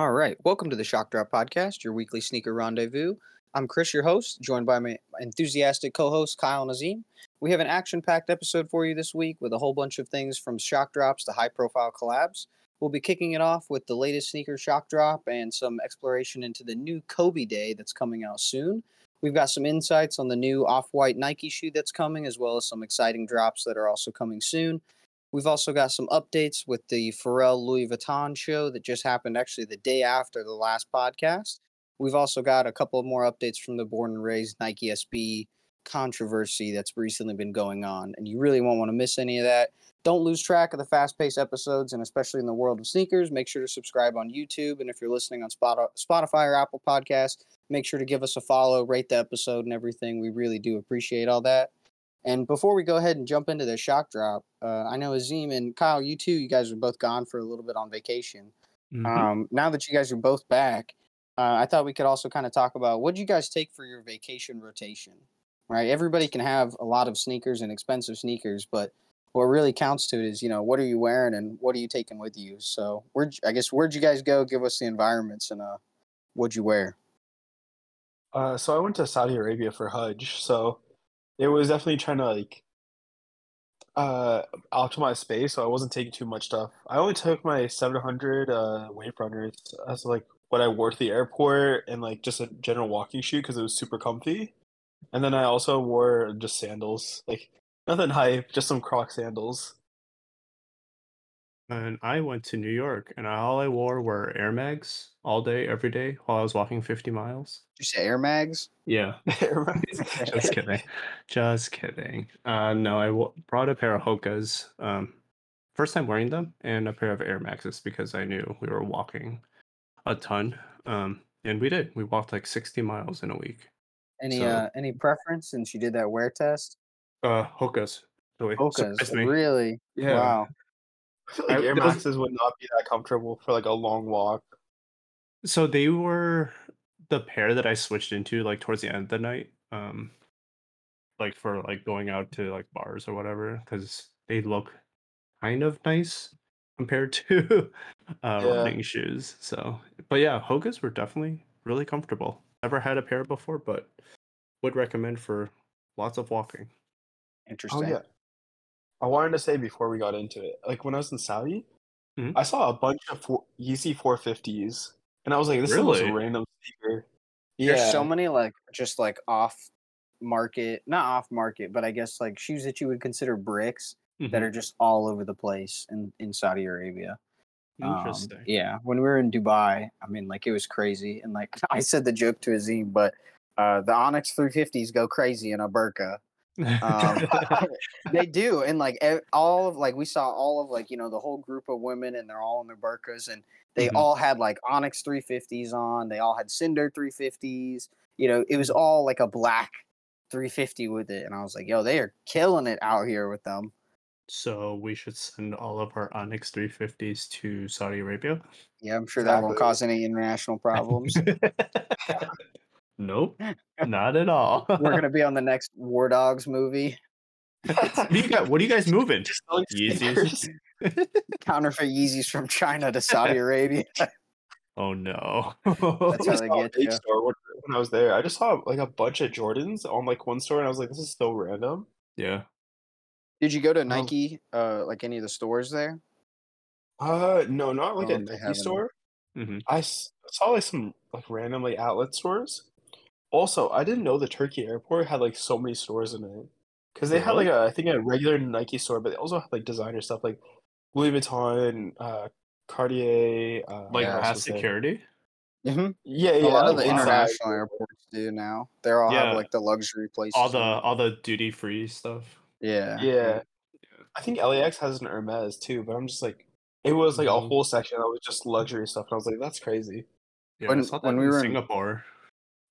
All right, welcome to the Shock Drop Podcast, your weekly sneaker rendezvous. I'm Chris, your host, joined by my enthusiastic co-hosts Kyle and Azeem. We have an action-packed episode for you this week with a whole bunch of things from shock drops to high-profile collabs. We'll be kicking it off with the latest sneaker shock drop and some exploration into the new Kobe Day that's coming out soon. We've got some insights on the new off-white Nike shoe that's coming, as well as some exciting drops that are also coming soon. We've also got some updates with the Pharrell Louis Vuitton show that just happened actually the day after the last podcast. We've also got a couple more updates from the Born and Raised Nike SB controversy that's recently been going on, and you really won't want to miss any of that. Don't lose track of the fast-paced episodes, and especially in the world of sneakers, make sure to subscribe on YouTube, and if you're listening on Spotify or Apple Podcasts, make sure to give us a follow, rate the episode and everything. We really do appreciate all that. And before we go ahead and jump into the shock drop, I know Azeem and Kyle, you guys were both gone for a little bit on vacation. Mm-hmm. Now that you guys are both back, I thought we could also kind of talk about what you guys take for your vacation rotation, right? Everybody can have a lot of sneakers and expensive sneakers, but what really counts to it is, what are you wearing and what are you taking with you? So where'd you guys go? Give us the environments and what'd you wear? So I went to Saudi Arabia for Hajj, so it was definitely trying to optimize space, so I wasn't taking too much stuff. I only took my 700 Wave Runners as what I wore to the airport and just a general walking shoe because it was super comfy. And then I also wore just sandals, nothing hype, just some Croc sandals. And I went to New York, and all I wore were Air Mags all day, every day, while I was walking 50 miles. Did you say Air Mags? Yeah. Air Mags. Just kidding. No, I brought a pair of Hokas. First time wearing them, and a pair of Air Maxes because I knew we were walking a ton. And we did. We walked 60 miles in a week. Any preference since you did that wear test? Hokas. Hokas, really? Yeah. Wow. I feel Air Maxes would not be that comfortable for a long walk. So they were the pair that I switched into towards the end of the night, for going out to bars or whatever, because they look kind of nice compared to running shoes. So, but yeah, Hokas were definitely really comfortable. Never had a pair before, but would recommend for lots of walking. Interesting. Oh, yeah. I wanted to say before we got into it, when I was in Saudi, mm-hmm. I saw a bunch of Yeezy 450s, and I was like, this is a random sneaker. Yeah. There's so many, not off market, but I guess, shoes that you would consider bricks mm-hmm. that are just all over the place in Saudi Arabia. Interesting. Yeah. When we were in Dubai, it was crazy. And, I said the joke to Azeem, but the Onyx 350s go crazy in a burqa. They do, and we saw all of the whole group of women, and they're all in their burqas, and they mm-hmm. all had Onyx 350s on. They all had Cinder 350s. It was all a black 350 with it, and I was like, "Yo, they are killing it out here with them." So we should send all of our Onyx 350s to Saudi Arabia. Yeah, I'm sure that won't cause any international problems. Nope, not at all. We're gonna be on the next War Dogs movie. What are you guys moving? Yeezys, counterfeit Yeezys from China to Saudi Arabia. Oh no! That's how they get you. When I was there, I just saw a bunch of Jordans on one store, and I was like, "This is so random." Yeah. Did you go to Nike? Any of the stores there? No, not a Nike store. Mm-hmm. I saw some randomly outlet stores. Also, I didn't know the Turkey airport had so many stores in it, because they had a regular Nike store, but they also had designer stuff Louis Vuitton, Cartier, past security. Mm-hmm. Yeah, yeah. A lot of the international airports do now. They're all have the luxury places. All the duty free stuff. Yeah. Yeah. I think LAX has an Hermes too, but I'm just it was a whole section that was just luxury stuff, and I was like, that's crazy. Yeah, when we were in Singapore.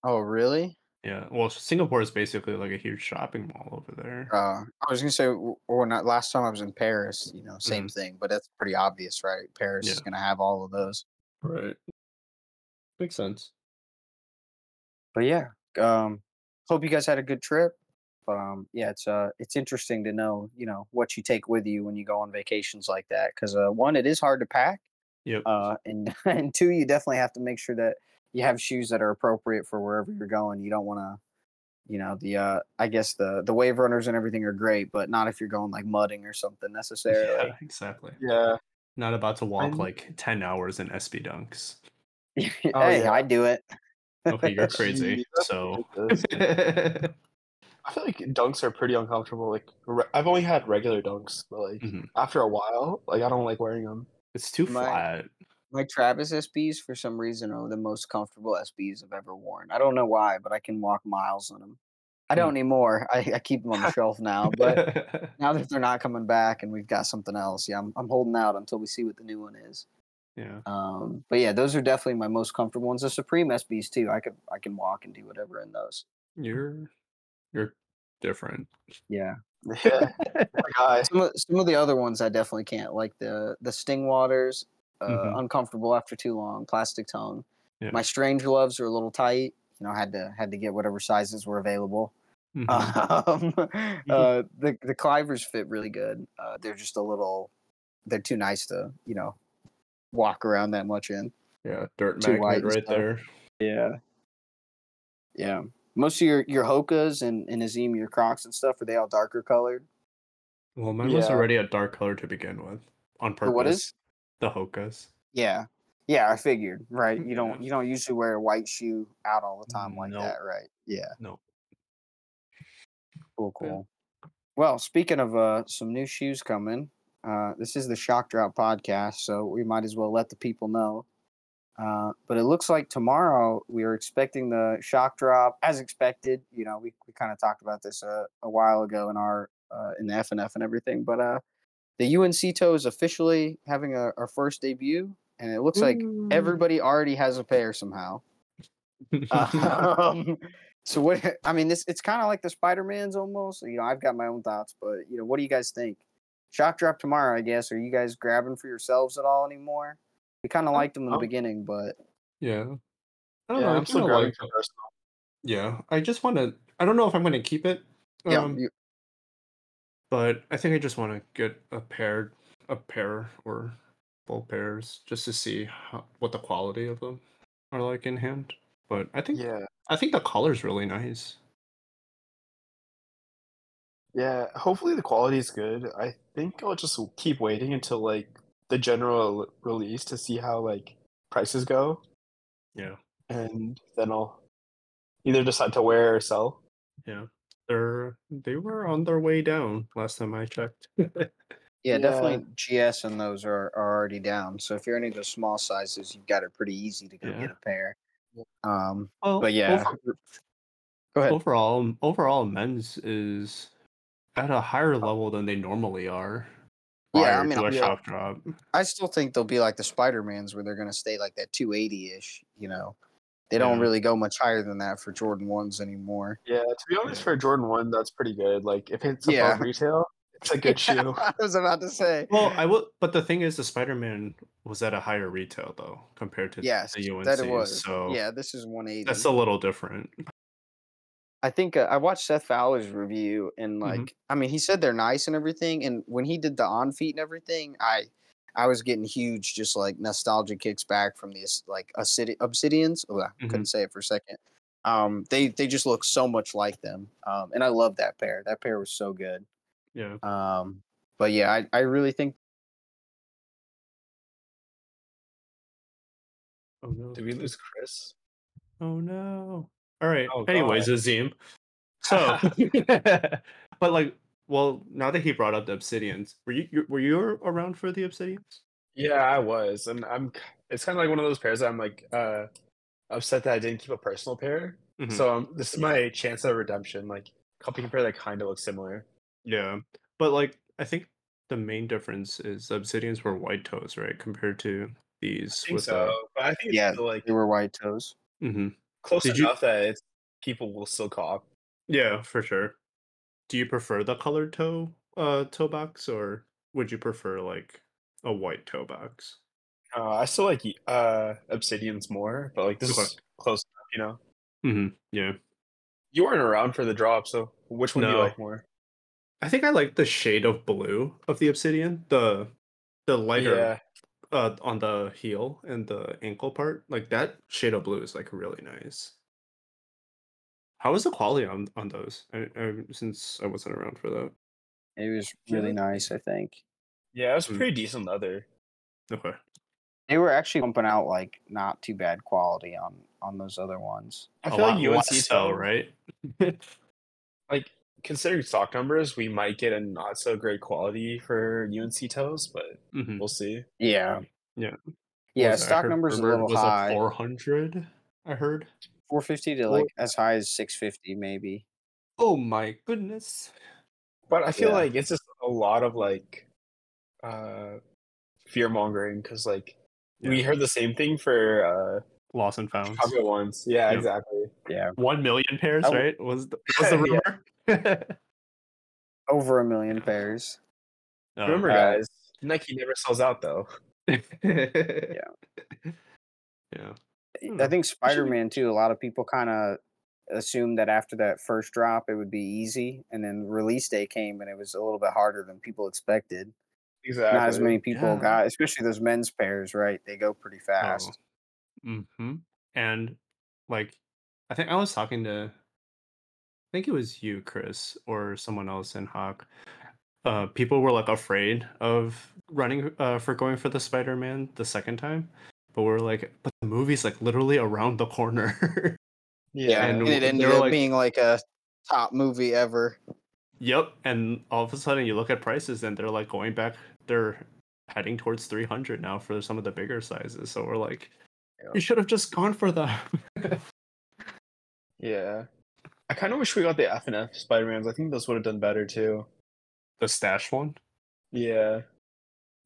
Oh, really? Yeah. Well, Singapore is basically a huge shopping mall over there. I was going to say, last time I was in Paris, same mm-hmm. thing, but that's pretty obvious, right? Paris is going to have all of those. Right. Makes sense. But yeah, hope you guys had a good trip. But it's interesting to know, what you take with you when you go on vacations like that. Because one, it is hard to pack. Yep. And two, you definitely have to make sure that you have shoes that are appropriate for wherever you're going. You don't want to, I guess the wave runners and everything are great, but not if you're going like mudding or something necessarily. Yeah, exactly. Yeah. Not about to walk like 10 hours in SB Dunks. Hey, yeah. I do it. Okay, you're crazy. So I feel like dunks are pretty uncomfortable. Like I've only had regular dunks, but like after a while, like I don't like wearing them. It's too flat. My Travis SBs, for some reason, are the most comfortable SBs I've ever worn. I don't know why, but I can walk miles in them. I don't anymore. I keep them on the shelf now, but now that they're not coming back and we've got something else, yeah, I'm holding out until we see what the new one is. Yeah. But yeah, those are definitely my most comfortable ones. The Supreme SBs too. I can walk and do whatever in those. You're different. Yeah. Some of the other ones I definitely can't, like the Stingwaters, uncomfortable after too long, plastic tone. Yeah. My Strange Gloves are a little tight. Had to get whatever sizes were available. The Clivers fit really good. They're just they're too nice to, walk around that much in. Yeah, dirt magnet right there. Yeah. Yeah. Most of your Hokas and Azeem, your Crocs and stuff, are they all darker colored? Well, mine was already a dark color to begin with, on purpose. What is? The Hokas. Yeah. Yeah, I figured, right? You don't usually wear a white shoe out all the time like that, right? Yeah. No. Cool. Yeah. Well, speaking of some new shoes coming, this is the Shock Drop Podcast, so we might as well let the people know. But it looks like tomorrow we are expecting the Shock Drop, as expected. We kind of talked about this a while ago in our in the FNF and everything, but the UNC Toe is officially having our first debut. And it looks like everybody already has a pair somehow. So it's kind of like the Spider-Man's almost. I've got my own thoughts, but what do you guys think? Shock Drop tomorrow, I guess. Are you guys grabbing for yourselves at all anymore? We kind of liked them in the beginning, but yeah, I don't know. I'm still grabbing for personal. Yeah, I just want to. I don't know if I'm going to keep it. But I think I just want to get a pair or full pairs just to see what the quality of them are like in hand. But I think the color's really nice. Yeah, hopefully the quality is good. I think I'll just keep waiting until like the general release to see how like prices go. Yeah, and then I'll either decide to wear or sell. Yeah, they were on their way down last time I checked. Yeah, definitely GS and those are already down. So if you're any of the small sizes, you've got it pretty easy to go get a pair. Go ahead. Overall, men's is at a higher level than they normally are. Yeah, Shock Drop. I still think they'll be like the Spider-Mans where they're going to stay like that 280-ish, They don't really go much higher than that for Jordan 1s anymore. Yeah, to be honest, for a Jordan 1, that's pretty good. Like, if it's above retail... It's a good shoe. I was about to say. Well, I will, but the thing is, the Spider-Man was at a higher retail though compared to the UNC. That it was. So yeah, this is 180. That's a little different. I think I watched Seth Fowler's review, and he said they're nice and everything. And when he did the on feet and everything, I was getting huge, just like nostalgia kicks back from these like Obsidians. Oh, I couldn't say it for a second. They just look so much like them, and I love that pair. That pair was so good. Yeah. But yeah, I really think. Oh no! Did we lose Chris? Oh no! All right. Oh, anyways, Azeem. So, but like, well, now that he brought up the Obsidians, were you around for the Obsidians? Yeah, I was, and I'm. It's kind of like one of those pairs that I'm like upset that I didn't keep a personal pair. Mm-hmm. So this is my chance of redemption. Like, copying a pair that kind of looks similar. Yeah, but like I think the main difference is the Obsidians were white toes, right? Compared to these. They were white toes. Mm-hmm. Close enough that people will still cop. Yeah, for sure. Do you prefer the colored toe box, or would you prefer like a white toe box? I still like Obsidians more, but like this is close enough, Yeah. You weren't around for the drop, so which one do you like more? I think I like the shade of blue of the Obsidian, the lighter on the heel and the ankle part, like that shade of blue is like really nice. How was the quality on those? I since I wasn't around for that. It was really nice, I think. Yeah, it was pretty decent leather. Okay. They were actually pumping out like not too bad quality on those other ones. I feel like UNC Toe, right? Like considering stock numbers, we might get a not so great quality for UNC Toes, but we'll see. Yeah. Yeah. Yeah, stock numbers a little high. 400, I heard. 450 to like as high as 650 maybe. Oh my goodness. But I feel like it's just a lot of like fear mongering because like we heard the same thing for Lost and Found. Ones. Yeah, exactly. Yeah. 1 million pairs, right? Was the rumor? Over 1 million pairs. Remember, guys, Nike never sells out though. Yeah. I think Spider-Man too. A lot of people kind of assumed that after that first drop, it would be easy, and then release day came, and it was a little bit harder than people expected. Exactly. Not as many people got, especially those men's pairs. Right, they go pretty fast. Oh. And like, I think I was talking to, I think it was you, Chris, or someone else in Hawk. People were like afraid of running for going for the Spider-Man the second time, but we're like, but the movie's like literally around the corner. Yeah, and it ended up like, being like a top movie ever. Yep, and all of a sudden you look at prices and they're like going back. They're heading towards 300 now for some of the bigger sizes. So we're like, you should have just gone for them. Yeah. I kind of wish we got the F&F Spider-Mans. I think those would have done better too. The stash one? Yeah.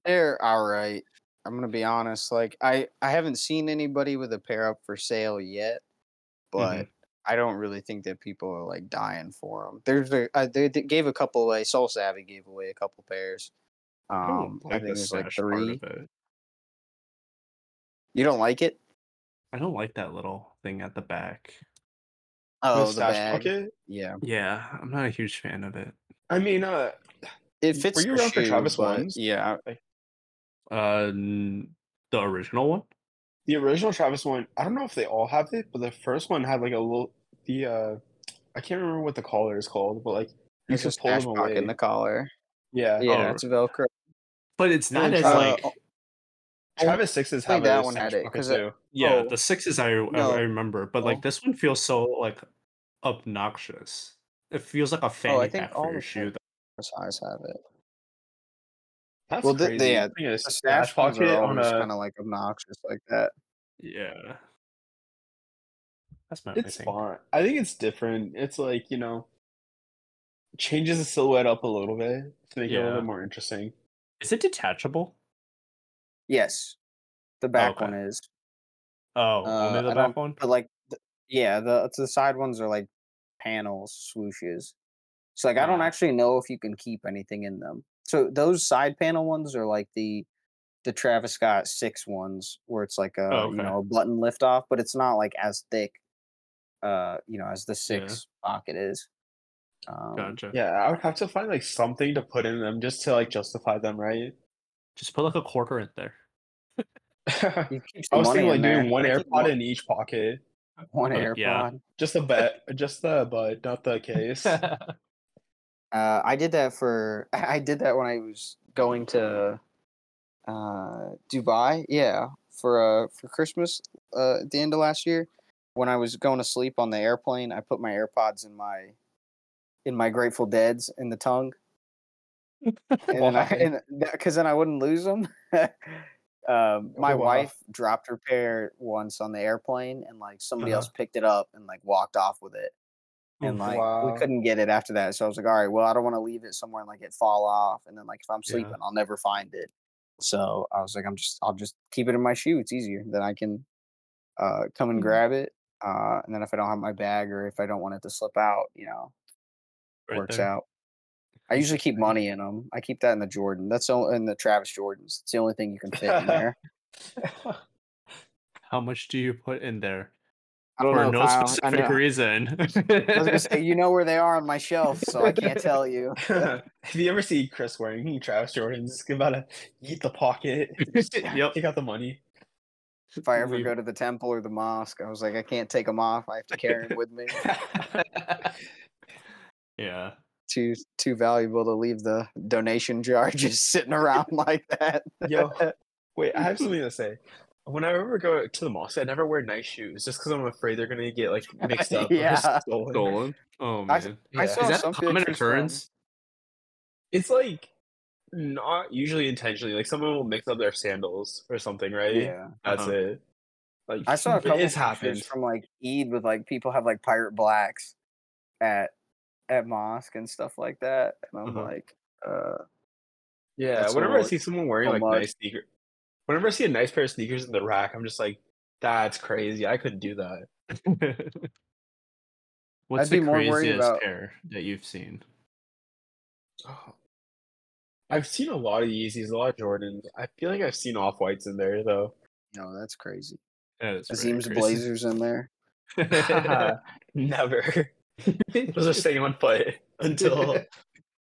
They're all right. I'm going to be honest. Like, I haven't seen anybody with a pair up for sale yet, but I don't really think that people are like dying for them. They gave a couple away. Soul Savvy gave away a couple pairs. I think it's like three. You don't like it? I don't like that little thing at the back. Oh, the bag. Pocket? Yeah. Yeah, I'm not a huge fan of it. I mean, it fits. Were you around for Travis ones? Yeah. The original one. The original Travis one, I don't know if they all have it, but the first one had like a little, I can't remember what the collar is called, but like you can pull them away in the collar. Yeah, yeah, it's Velcro. But it's not as like Travis sixes have that one had it because yeah, the sixes I remember, but like this one feels so like obnoxious. It feels like a fanny pack for your shoe. Size have it. That's crazy. The stash pocket on a kind of like obnoxious like that. Yeah, that's my thing. It's fun. I think it's different. It's like, you know, changes the silhouette up a little bit to make it a little bit more interesting. Is it detachable? Yes, the back one is. Oh, only the back one. But like, the side ones are like panels, swooshes. So like, I don't actually know if you can keep anything in them. So those side panel ones are like the Travis Scott 6 ones, where it's like a button lift off, but it's not like as thick, as the 6 pocket is. Gotcha. Yeah, I would have to find like something to put in them just to like justify them, right? Just put like a quarter in there. I was thinking like doing one AirPod in each pocket. One AirPod. Yeah. Just the butt, not the case. I did that when I was going to Dubai, for Christmas at the end of last year. When I was going to sleep on the airplane, I put my AirPods in my Grateful Deads in the tongue, and because then I wouldn't lose them. My wife dropped her pair once on the airplane, and like somebody else picked it up and like walked off with it. And like we couldn't get it after that, so I was like, all right, well, I don't want to leave it somewhere and like it fall off, and then like if I'm sleeping, I'll never find it. So I was like, I'll just keep it in my shoe. It's easier. Then I can come and grab it, and then if I don't have my bag or if I don't want it to slip out, works out. I usually keep money in them. I keep that in the Jordan. That's in the Travis Jordans. It's the only thing you can fit in there. How much do you put in there? I don't know. For no specific reason. I was gonna say, you know where they are on my shelf, so I can't tell you. If you ever see Chris wearing Travis Jordan's, about to eat the pocket. Yep. Take out the money. If I ever go to the temple or the mosque, I was like, I can't take them off. I have to carry them with me. Yeah. Too valuable to leave the donation jar just sitting around like that. Yo, wait, I have something to say. When I ever go to the mosque, I never wear nice shoes just because I'm afraid they're gonna get like mixed up. Yeah, stolen. Oh man, I saw is that common occurrence? It's like not usually intentionally. Like someone will mix up their sandals or something, right? Yeah, that's it. Like I saw a couple pictures from like Eid with like people have like pirate blacks at mosque and stuff like that, and I'm like, yeah. Whenever I see someone wearing like nice sneakers. Whenever I see a nice pair of sneakers in the rack, I'm just like, that's crazy. I couldn't do that. What's the craziest pair that you've seen? Oh, I've seen a lot of Yeezys, a lot of Jordans. I feel like I've seen Off-Whites in there, though. No, that's crazy. Azeem's Blazers in there. Never. Those are staying on foot until...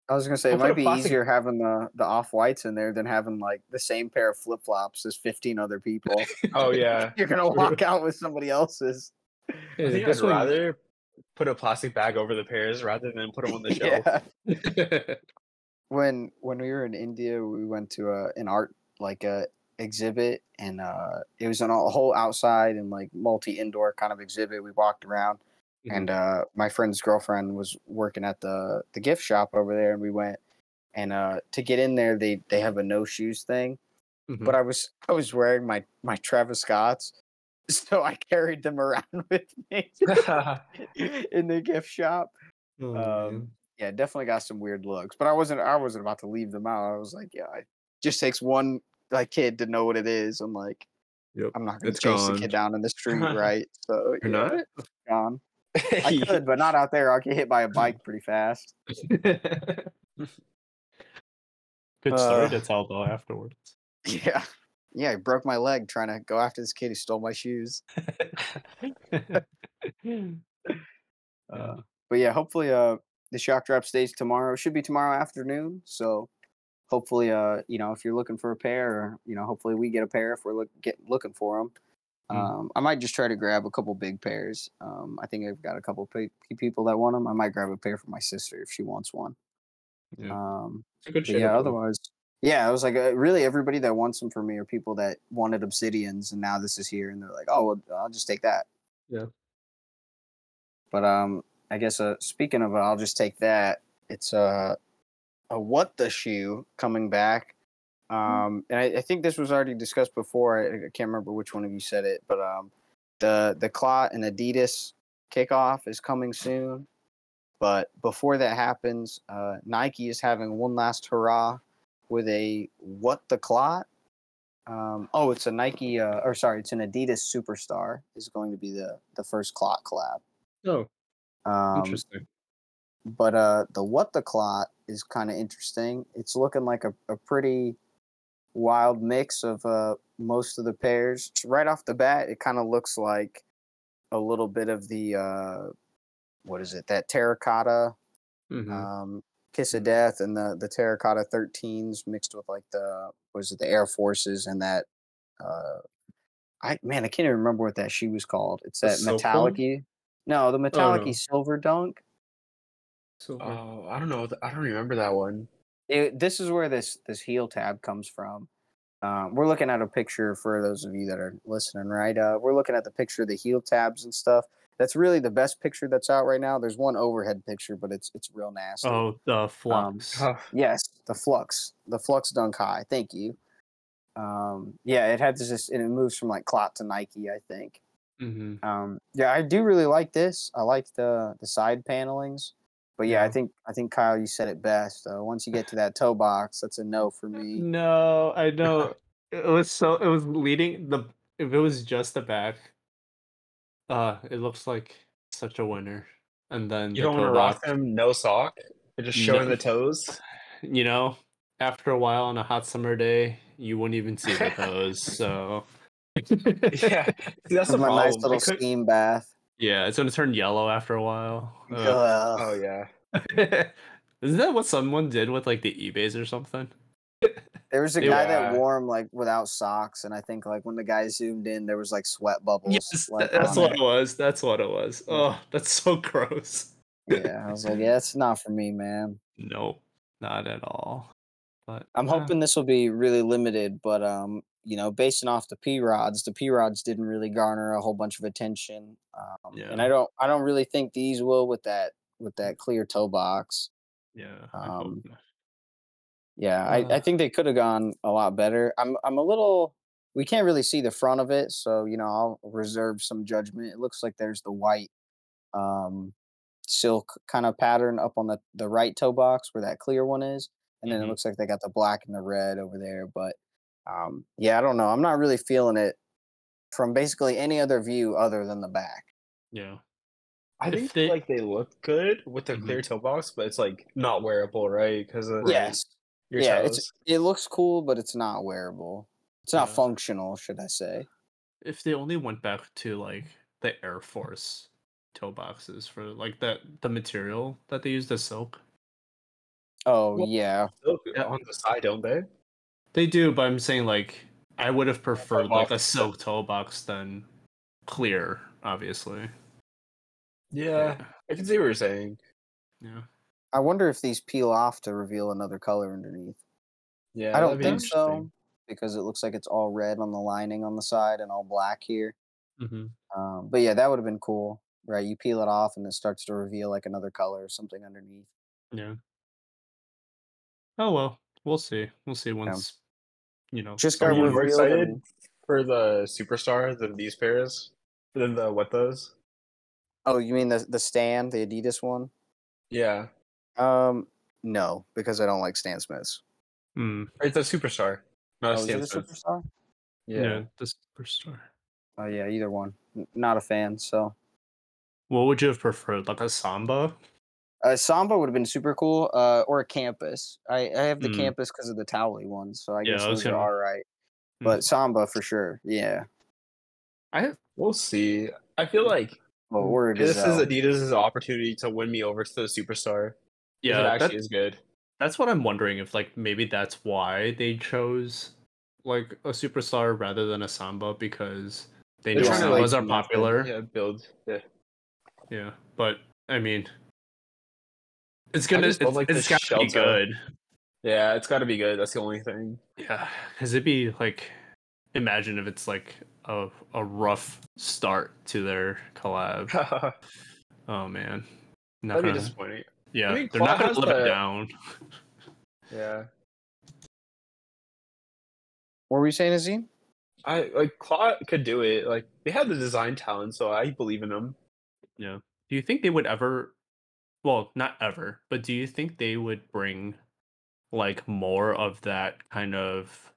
I was gonna say it might be easier having the Off-Whites in there than having like the same pair of flip-flops as 15 other people. Oh yeah, you're gonna walk out with somebody else's. I think I'd rather put a plastic bag over the pairs rather than put them on the shelf. Yeah. When we were in India, we went to an art like a exhibit, and it was on a whole outside and like multi-indoor kind of exhibit. We walked around. And my friend's girlfriend was working at the gift shop over there, and we went. And to get in there, they have a no shoes thing. Mm-hmm. But I was wearing my Travis Scott's, so I carried them around with me in the gift shop. Oh, yeah, definitely got some weird looks. But I wasn't about to leave them out. I was like, yeah, it just takes one like kid to know what it is. I'm like, yep, I'm not gonna chase the kid down in the street, right? So you're not gone. I could, but not out there. I'll get hit by a bike pretty fast. Good story to tell, though, afterwards. Yeah. Yeah, I broke my leg trying to go after this kid who stole my shoes. But yeah, hopefully the Shock Drop stays tomorrow. It should be tomorrow afternoon. So hopefully, if you're looking for a pair, or, hopefully we get a pair if we're looking for them. I might just try to grab a couple big pairs. I think I've got a couple people that want them. I might grab a pair for my sister if she wants one. Yeah. It's a good show. Yeah, otherwise, yeah, I was like, really, everybody that wants them for me are people that wanted Obsidians, and now this is here, and they're like, oh, well, I'll just take that. Yeah. But I guess speaking of, I'll just take that. It's a What the shoe coming back. And I think this was already discussed before. I can't remember which one of you said it, but the Clot and Adidas kickoff is coming soon. But before that happens, Nike is having one last hurrah with a What the Clot. It's a Nike, it's an Adidas Superstar is going to be the first Clot collab. Oh, interesting. But the What the Clot is kind of interesting. It's looking like a pretty wild mix of most of the pairs. Right off the bat, it kind of looks like a little bit of the that terracotta Kiss of Death and the terracotta 13s mixed with like the Air Forces and that I can't even remember what that shoe was called. It's that metallic-y. No, the metallic-y silver dunk. Oh, I don't know. I don't remember that one. This is where this heel tab comes from. We're looking at a picture for those of you that are listening, right? We're looking at the picture of the heel tabs and stuff. That's really the best picture that's out right now. There's one overhead picture, but it's real nasty. Oh, the flux. Yes, the flux. The flux dunk high. Thank you. It had this, and it moves from like Clot to Nike, I think. Mm-hmm. I do really like this. I like the side panelings. But yeah, I think Kyle, you said it best. Once you get to that toe box, that's a no for me. No, I know. It was leading the. If it was just the back, it looks like such a winner. And then you don't want to rock them, no sock. They're just showing the toes. After a while on a hot summer day, you wouldn't even see the toes. So yeah, that's a nice little steam bath. Yeah, it's going to turn yellow after a while. Oh yeah. Isn't that what someone did with like the eBays or something? There was a guy that wore him like without socks, and I think like when the guy zoomed in, there was like sweat bubbles. Yes, like, that's what it was. That's what it was. Oh, that's so gross. Yeah, I was like, yeah, it's not for me, man. Nope, not at all. But I'm hoping this will be really limited, but you know, basing off the P Rods didn't really garner a whole bunch of attention, and I don't really think these will with that clear toe box. Yeah. I think they could have gone a lot better. I'm a little, we can't really see the front of it, so you know, I'll reserve some judgment. It looks like there's the white silk kind of pattern up on the right toe box where that clear one is, and then it looks like they got the black and the red over there. But I don't know. I'm not really feeling it from basically any other view other than the back. Yeah. I think they look good with the clear toe box, but it's like not wearable, right? Because of your toes. It looks cool, but it's not wearable. It's not functional, should I say? If they only went back to like the Air Force toe boxes for like the material that they use, the silk. Oh well, yeah, silk on the side, don't they? They do, but I'm saying like I would have preferred like a silk toe box than clear, obviously. Yeah, I can see what you're saying. Yeah. I wonder if these peel off to reveal another color underneath. Yeah, I don't think so, because it looks like it's all red on the lining on the side and all black here. Mm-hmm. But yeah, that would have been cool, right? You peel it off and it starts to reveal like another color or something underneath. Yeah. Oh well, we'll see. We'll see once you know. Just got more excited for the Superstar than these pairs, than the what those. Oh, you mean the Stan, the Adidas one? Yeah. No, because I don't like Stan Smith's. Mm. It's a Superstar, not a Stan Smith. Superstar? Yeah. The Superstar. Oh, yeah, either one. Not a fan, so. What would you have preferred? Like a Samba? A Samba would have been super cool, or a Campus. I have the Campus because of the towely one, so I guess those are all right. Mm. But Samba for sure, yeah. We'll see. I feel like this is Adidas' opportunity to win me over to the Superstar. Yeah, it actually is good. That's what I'm wondering, if like maybe that's why they chose like a Superstar rather than a Samba, because they knew Sambas are popular. Yeah, but I mean, it's gotta be good. Yeah, it's gotta be good. That's the only thing. Yeah, because it'd be like, imagine if it's like a rough start to their collab. Oh man, that'd be disappointing. Yeah, I mean, they're not going to live it down. Yeah. What were you saying, Azeem? Clot could do it. Like, they have the design talent, so I believe in them. Yeah. Do you think they would ever? Well, not ever, but do you think they would bring like more of that kind of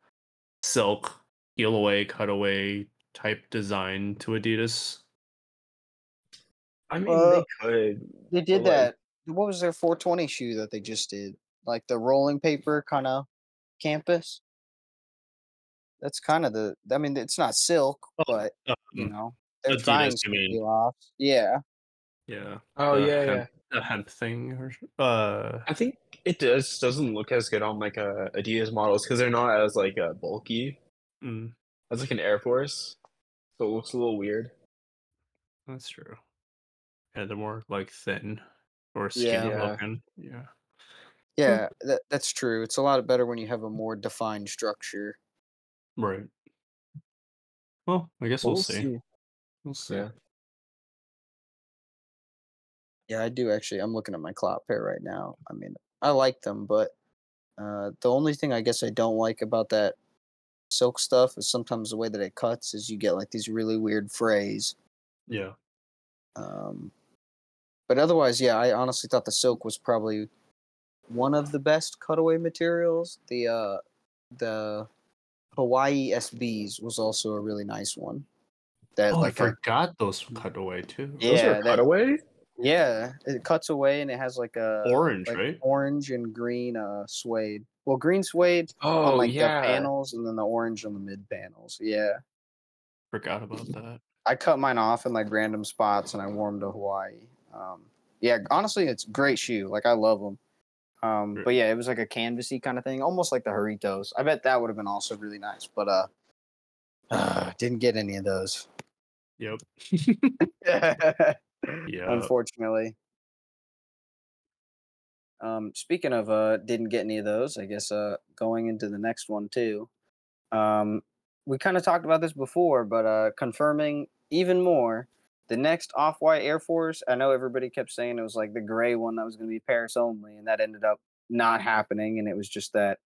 silk peel away, cutaway type design to Adidas? I mean, they could. They did that. What was their 420 shoe that they just did? Like the rolling paper kind of Campus? That's kind of it's not silk, but, you know, they're trying to peel off. Yeah. Yeah. Oh, the hemp thing. I think it doesn't look as good on, like, Adidas models, because they're not as, like, bulky as, like, an Air Force. So it looks a little weird. That's true. Yeah, they're more, like, thin. Or skinny looking. Yeah. Yeah, that's true. It's a lot better when you have a more defined structure. Right. Well, I guess we'll see. We'll see. Yeah, I do actually. I'm looking at my Clot pair right now. I mean, I like them, but the only thing I guess I don't like about that silk stuff is sometimes the way that it cuts is you get like these really weird frays. Yeah. But otherwise, yeah, I honestly thought the silk was probably one of the best cutaway materials. The Hawaii SBs was also a really nice one. I forgot those cutaway too. Yeah, those are cutaway. Yeah, it cuts away and it has like a orange, like right? Orange and green suede. Well, green suede on the panels, and then the orange on the mid panels. Yeah. Forgot about that. I cut mine off in like random spots and I wore them to Hawaii. Yeah, honestly, it's a great shoe. Like, I love them. But yeah, it was like a canvasy kind of thing, almost like the Jaritos. I bet that would have been also really nice, but didn't get any of those. Yep. Yeah. Unfortunately. Speaking of didn't get any of those, I guess going into the next one too. We kind of talked about this before, but confirming even more, the next Off-White Air Force, I know everybody kept saying it was like the gray one that was going to be Paris only, and that ended up not happening, and it was just that,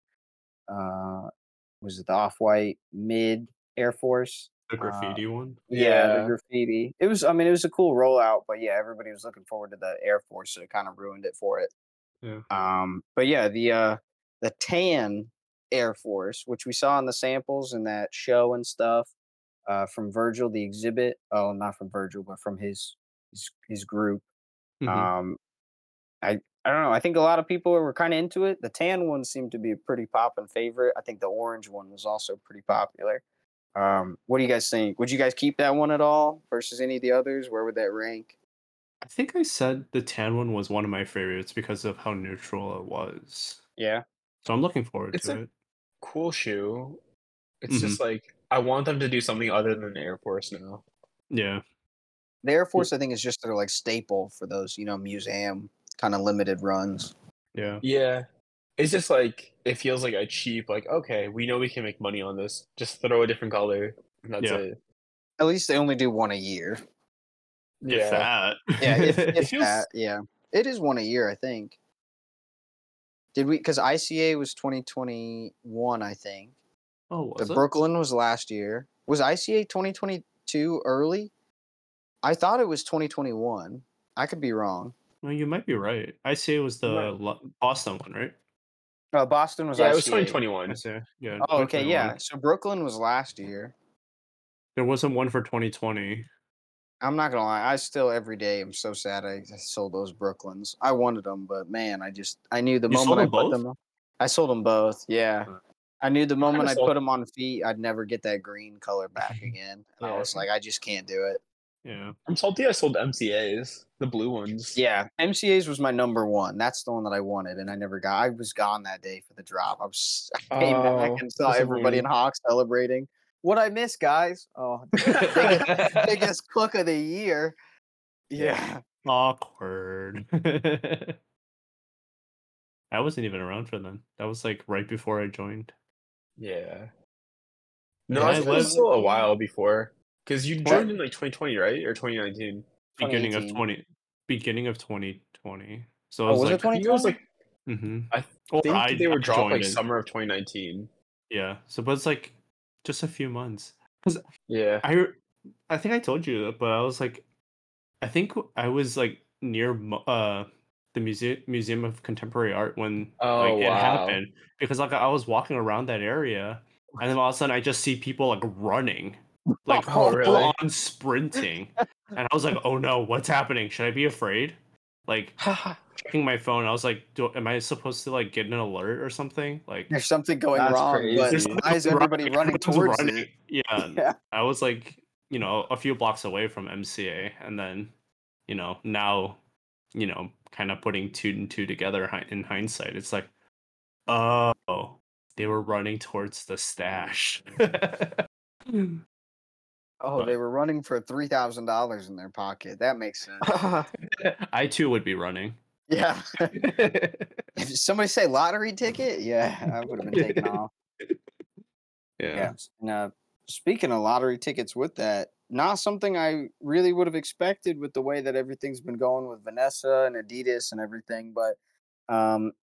was it the Off-White Mid Air Force? The graffiti one? Yeah, the graffiti. It was, I mean, it was a cool rollout, but yeah, everybody was looking forward to the Air Force, so it kind of ruined it for it. Yeah. But yeah, the tan Air Force, which we saw in the samples and that show and stuff, from Virgil, the exhibit. Oh, not from Virgil, but from his group. Mm-hmm. I don't know. I think a lot of people were kind of into it. The tan one seemed to be a pretty poppin' favorite. I think the orange one was also pretty popular. What do you guys think? Would you guys keep that one at all versus any of the others? Where would that rank? I think I said the tan one was one of my favorites because of how neutral it was. Yeah. So I'm looking forward to it. It's a cool shoe. It's just like, I want them to do something other than the Air Force now. Yeah. The Air Force, I think, is just their like staple for those, you know, museum kind of limited runs. Yeah. Yeah. It's just like, it feels like a cheap, like, okay, we know we can make money on this. Just throw a different color. And that's it. At least they only do one a year. Yeah. If that. Yeah. If that. Yeah. It is one a year, I think. Did we? Because ICA was 2021, I think. Oh, was it? Brooklyn was last year. Was ICA 2022 early? I thought it was 2021. I could be wrong. No, you might be right. ICA was the Boston one, right? No, Boston was ICA. Yeah, it was 2021. Yeah. Oh, okay, yeah. So Brooklyn was last year. There wasn't one for 2020. I'm not gonna lie. I still every day. I'm so sad I sold those Brooklyns. I wanted them, but man, I knew the moment I put them on. I sold them both. Yeah, I knew the moment I put them on feet, I'd never get that green color back again. And I was like, I just can't do it. Yeah, I'm salty. I sold MCAs, the blue ones. Yeah, MCAs was my number one. That's the one that I wanted, and I never got. I was gone that day for the drop. I came back and saw everybody in Hawks celebrating. What I miss, guys? Oh, biggest cook of the year. Yeah. Awkward. I wasn't even around for then. That was like right before I joined. Yeah. No, it was still a while before. Because you joined in like 2020, right? Or 2019? Beginning of 2020. So was it 2020? It was like, I think they were dropped like summer of 2019. Yeah. So, but it's like, just a few months. Cause I think I told you that, but I was like, I think I was like near the Museum of Contemporary Art when it happened, because like I was walking around that area, and then all of a sudden I just see people like running, like on sprinting, and I was like, oh no, what's happening? Should I be afraid? Like checking my phone, I was like, am I supposed to like get an alert or something? Like there's something going wrong. Why is everybody running towards it? Yeah. I was like, you know, a few blocks away from MCA, and then, you know, now, you know, kind of putting two and two together in hindsight, it's like, oh, they were running towards the stash. They were running for $3,000 in their pocket. That makes sense. I too would be running. Yeah. If somebody say lottery ticket, yeah, I would have been taken off. Yeah. Now, speaking of lottery tickets, with that, not something I really would have expected with the way that everything's been going with Vanessa and Adidas and everything, but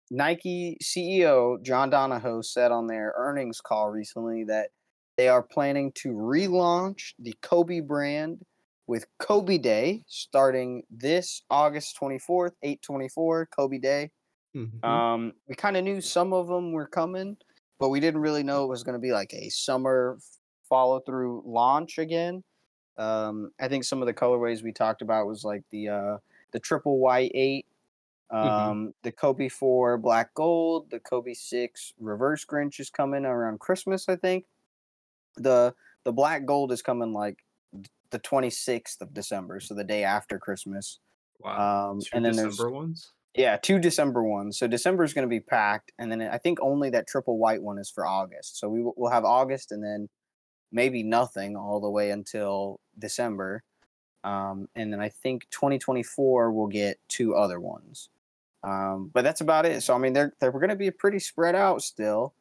Nike CEO John Donahoe said on their earnings call recently that they are planning to relaunch the Kobe brand with Kobe Day starting this August 24th, 8/24, Kobe Day. Mm-hmm. We kind of knew some of them were coming, but we didn't really know it was going to be like a summer follow-through launch again. I think some of the colorways we talked about was like the triple Y8, the Kobe 4 black gold, the Kobe 6 reverse Grinch is coming around Christmas, I think. The the black gold is coming like the 26th of December, so the day after Christmas. Wow. And then December there's ones? Yeah, 2 December ones. So December is going to be packed, and then I think only that triple white one is for August. So we'll have August, and then maybe nothing all the way until December. And then I think 2024 we'll get 2 other ones. But that's about it. So I mean, they're going to be pretty spread out still.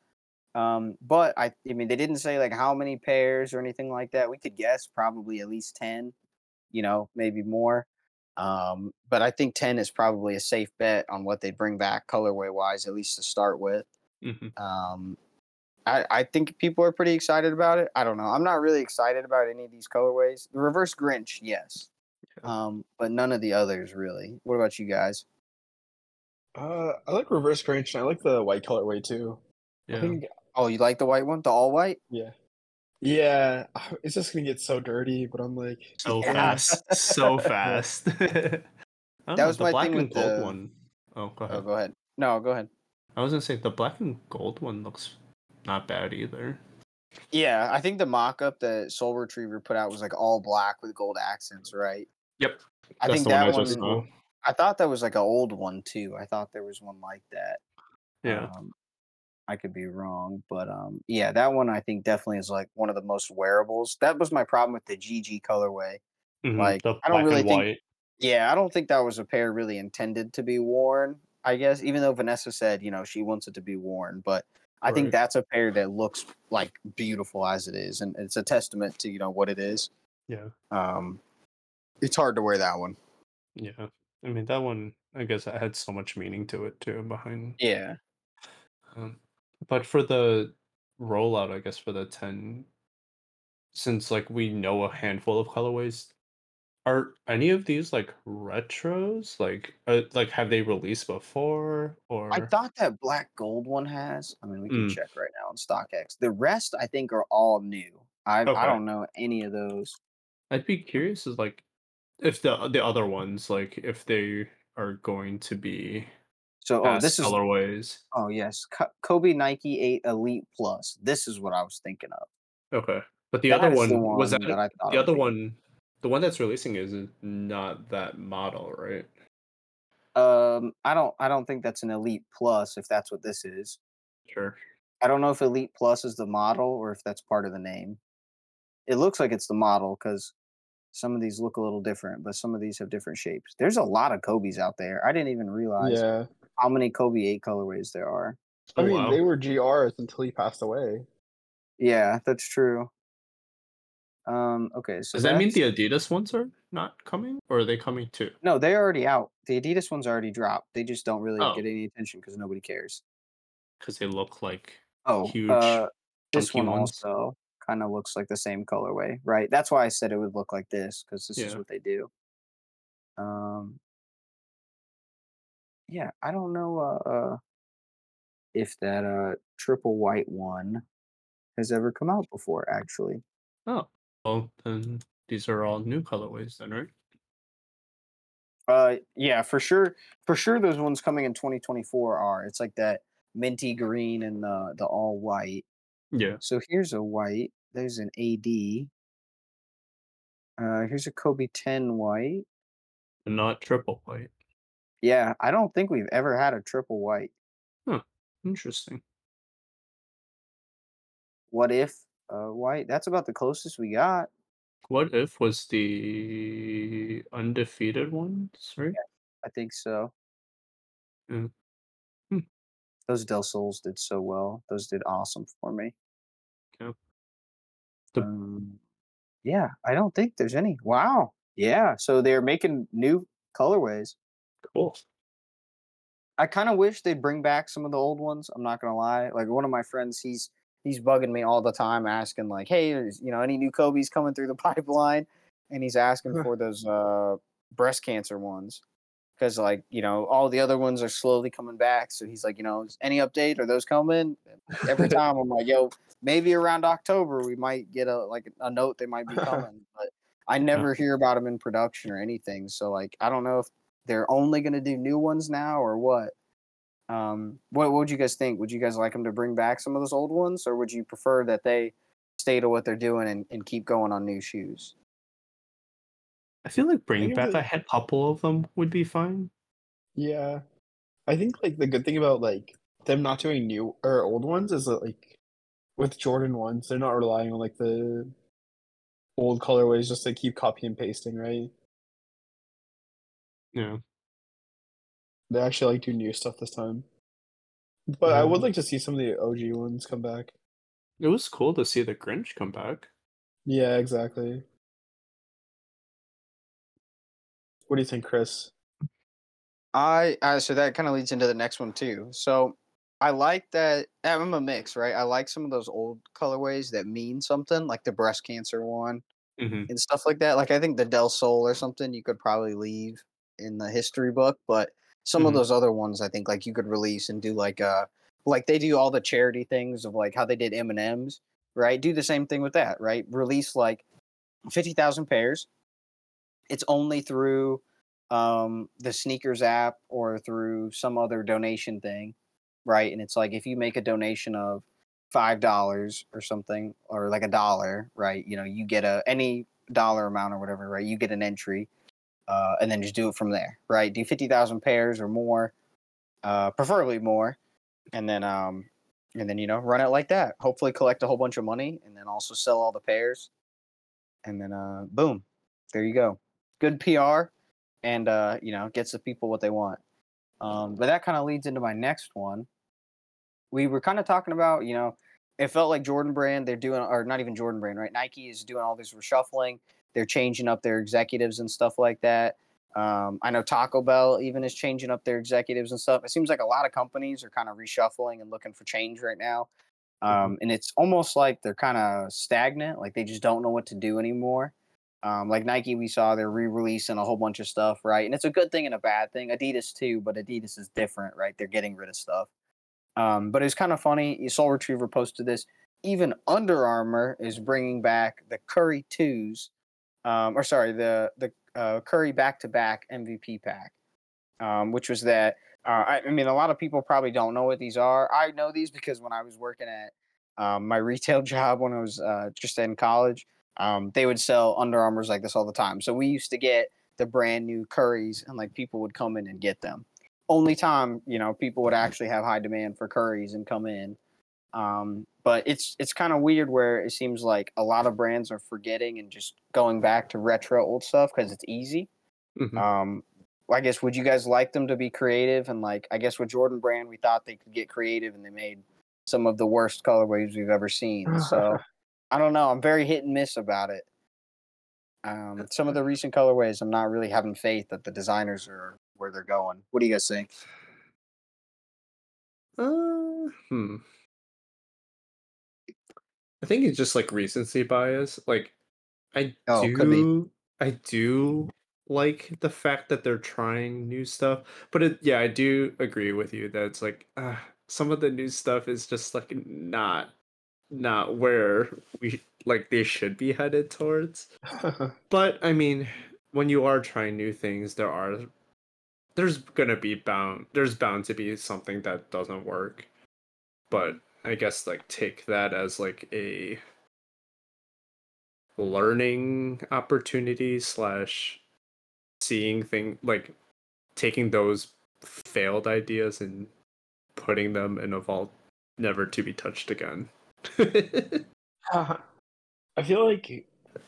But I mean, they didn't say like how many pairs or anything like that. We could guess probably at least 10, you know, maybe more. But I think 10 is probably a safe bet on what they bring back colorway wise, at least to start with. Mm-hmm. I think people are pretty excited about it. I don't know. I'm not really excited about any of these colorways. The Reverse Grinch, yes. Okay. But none of the others really. What about you guys? I like Reverse Grinch, and I like the white colorway too. Yeah. Oh, you like the white one? The all white? Yeah. Yeah. It's just going to get so dirty, but I'm like... So fast. That was my thing with the... black and gold one. Oh, go ahead. No, go ahead. I was going to say, the black and gold one looks... not bad either. Yeah, I think the mock-up that Soul Retriever put out was like all black with gold accents, right? Yep. I think that one. I thought that was like an old one too. I thought there was one like that. Yeah. I could be wrong, but yeah, that one I think definitely is like one of the most wearables. That was my problem with the GG colorway. Mm-hmm, like I don't really think. Yeah, I don't think that was a pair really intended to be worn. I guess even though Vanessa said she wants it to be worn, but. I think that's a pair that looks like beautiful as it is, and it's a testament to what it is. Yeah. It's hard to wear that one. Yeah, I mean that one. I guess it had so much meaning to it too behind. Yeah. But for the rollout, I guess for the 10, since like we know a handful of colorways, are any of these like retros? Like have they released before? Or I thought that black gold one has. I mean, we can check right now on StockX. The rest, I think, are all new. I don't know any of those. I'd be curious is like if the other ones, like if they are going to be. So this is colorways. Oh yes, Kobe Nike 8 Elite Plus. This is what I was thinking of. Okay, but the other one was that the other one. The one that's releasing is not that model, right? I don't think that's an Elite Plus, if that's what this is. Sure. I don't know if Elite Plus is the model or if that's part of the name. It looks like it's the model because some of these look a little different, but some of these have different shapes. There's a lot of Kobes out there. I didn't even realize how many Kobe 8 colorways there are. I mean, they were GRs until he passed away. Yeah, that's true. Okay, so does that mean the Adidas ones are not coming, or are they coming too? No, they're already out. The Adidas ones already dropped. They just don't really get any attention because nobody cares. Because they look like huge. This one also kind of looks like the same colorway, right? That's why I said it would look like this because this is what they do. Yeah, I don't know if that triple white one has ever come out before, actually. Oh. Well, then these are all new colorways then, right? Yeah, for sure. For sure those ones coming in 2024 are. It's like that minty green and the all white. Yeah. So here's a white. There's an AD. Here's a Kobe 10 white. And not triple white. Yeah, I don't think we've ever had a triple white. Huh. Interesting. What if? White. That's about the closest we got. What if was the undefeated one? Right? Yeah, I think so. Yeah. Those Del Soles did so well. Those did awesome for me. Yeah. Yeah, I don't think there's any. Wow. Yeah. So they're making new colorways. Cool. I kind of wish they'd bring back some of the old ones. I'm not gonna lie. Like one of my friends, He's bugging me all the time, asking like, "Hey, any new Kobe's coming through the pipeline?" And he's asking for those breast cancer ones because, like, all the other ones are slowly coming back. So he's like, any update? Are those coming? And every time I'm like, yo, maybe around October we might get a note they might be coming, but I never hear about them in production or anything. So like, I don't know if they're only gonna do new ones now or what. What would you guys think? Would you guys like them to bring back some of those old ones, or would you prefer that they stay to what they're doing and keep going on new shoes. I feel like bringing back a head couple of them would be fine. Yeah. I think like the good thing about like them not doing new or old ones is that like with Jordan ones, they're not relying on like the old colorways just to keep copy and pasting, right? Yeah. They actually like do new stuff this time. But I would like to see some of the OG ones come back. It was cool to see the Grinch come back. Yeah, exactly. What do you think, Chris? So that kind of leads into the next one too. So I like that I'm a mix, right? I like some of those old colorways that mean something, like the breast cancer one and stuff like that. Like I think the Del Sol or something you could probably leave in the history book, but some of those other ones I think like you could release and do like they do all the charity things of like how they did M&Ms, right? Do the same thing with that, right? Release like 50,000 pairs. It's only through the sneakers app or through some other donation thing, right? And it's like if you make a donation of $5 or something, or like $1, right? You know, you get any dollar amount or whatever, right? You get an entry, and then just do it from there, right? Do 50,000 pairs or more, preferably more, and then you know, run it like that. Hopefully, collect a whole bunch of money, and then also sell all the pairs, and then boom, there you go. Good PR. And, you know, gets the people what they want. But that kind of leads into my next one. We were kind of talking about, you know, it felt like Jordan Brand, they're doing, or not even Jordan Brand, right? Nike is doing all this reshuffling. They're changing up their executives and stuff like that. I know Taco Bell even is changing up their executives and stuff. It seems like a lot of companies are kind of reshuffling and looking for change right now. And it's almost like they're kind of stagnant. Like they just don't know what to do anymore. Like Nike, we saw they're re-releasing a whole bunch of stuff, right? And it's a good thing and a bad thing. Adidas too, but Adidas is different, right? They're getting rid of stuff. But it's kind of funny. Soul Retriever posted this. Even Under Armour is bringing back the Curry 2s, the Curry back-to-back MVP pack, which was that. I mean, a lot of people probably don't know what these are. I know these because when I was working at my retail job when I was just in college, they would sell Under Armours like this all the time. So we used to get the brand new Currys, and like people would come in and get them. Only time, you know, people would actually have high demand for Currys and come in. But it's kind of weird where it seems like a lot of brands are forgetting and just going back to retro old stuff because it's easy. I guess, would you guys like them to be creative? And like, I guess with Jordan Brand, we thought they could get creative, and they made some of the worst colorways we've ever seen. So. I don't know. I'm very hit and miss about it. Some of the recent colorways, I'm not really having faith that the designers are where they're going. What do you guys think? I think it's just like recency bias. Like, I do like the fact that they're trying new stuff, but I do agree with you that it's like some of the new stuff is just like not where we like they should be headed towards. But I mean, when you are trying new things, there's bound to be something that doesn't work. But I guess like take that as like a learning opportunity / seeing thing, like taking those failed ideas and putting them in a vault never to be touched again. I feel like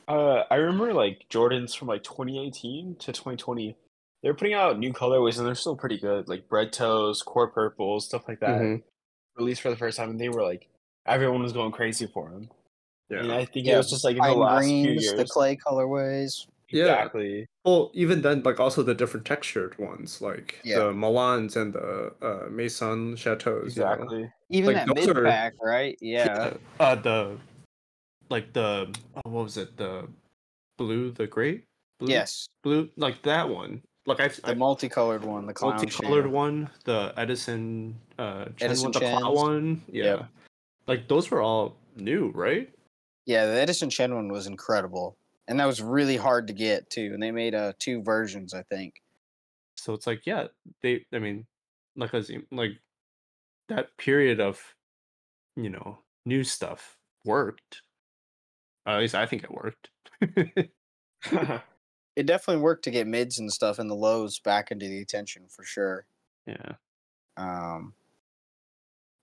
I remember like Jordans from like 2018 to 2020. They're putting out new colorways and they're still pretty good, like bread toes, core purples, stuff like that. Released for the first time, and they were like everyone was going crazy for them. Yeah, and I think it was just like in the last few years, the clay colorways. Exactly. Yeah. Well, even then, like also the different textured ones, like the Milans and the Maison Chateaus. Exactly. You know? Even like, that mid pack, right? Yeah. The blue, the great. Blue? Yes. Blue, like that one. Like the multicolored one, the clown multicolored shoe. One, the Edison Edison one, the Clot one. Yeah. Yep. Like those were all new, right? Yeah, the Edison Chen one was incredible. And that was really hard to get too, and they made two versions, I think. So it's like, yeah, like Azeem, like that period of, you know, new stuff worked, At least I think it worked. It definitely worked to get mids and stuff and the lows back into the attention for sure. Yeah.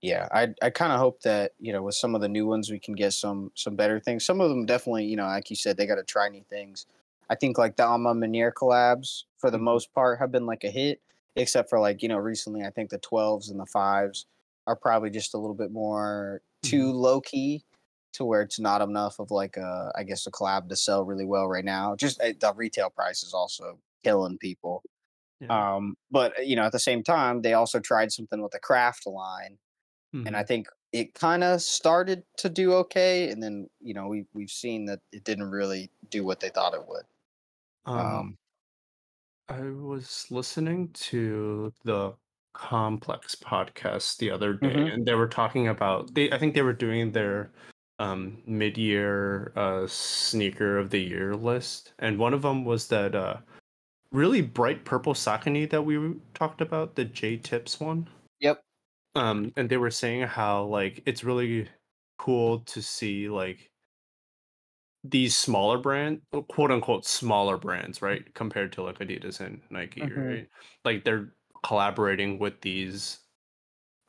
Yeah, I kind of hope that, you know, with some of the new ones, we can get some better things. Some of them definitely, you know, like you said, they got to try new things. I think like the Alma Manier collabs for the most part have been like a hit, except for like, you know, recently, I think the 12s and the 5s are probably just a little bit more too low key to where it's not enough of like, I guess, a collab to sell really well right now. Just the retail price is also killing people. Yeah. But, you know, at the same time, they also tried something with the craft line. And I think it kind of started to do okay. And then, you know, we've seen that it didn't really do what they thought it would. I was listening to the Complex podcast the other day, and they were talking about, I think they were doing their mid-year sneaker of the year list. And one of them was that really bright purple Saucony that we talked about, the J-Tips one. Yep. And they were saying how, like, it's really cool to see, like, these smaller brands, quote-unquote smaller brands, right, compared to, like, Adidas and Nike, right? Like, they're collaborating with these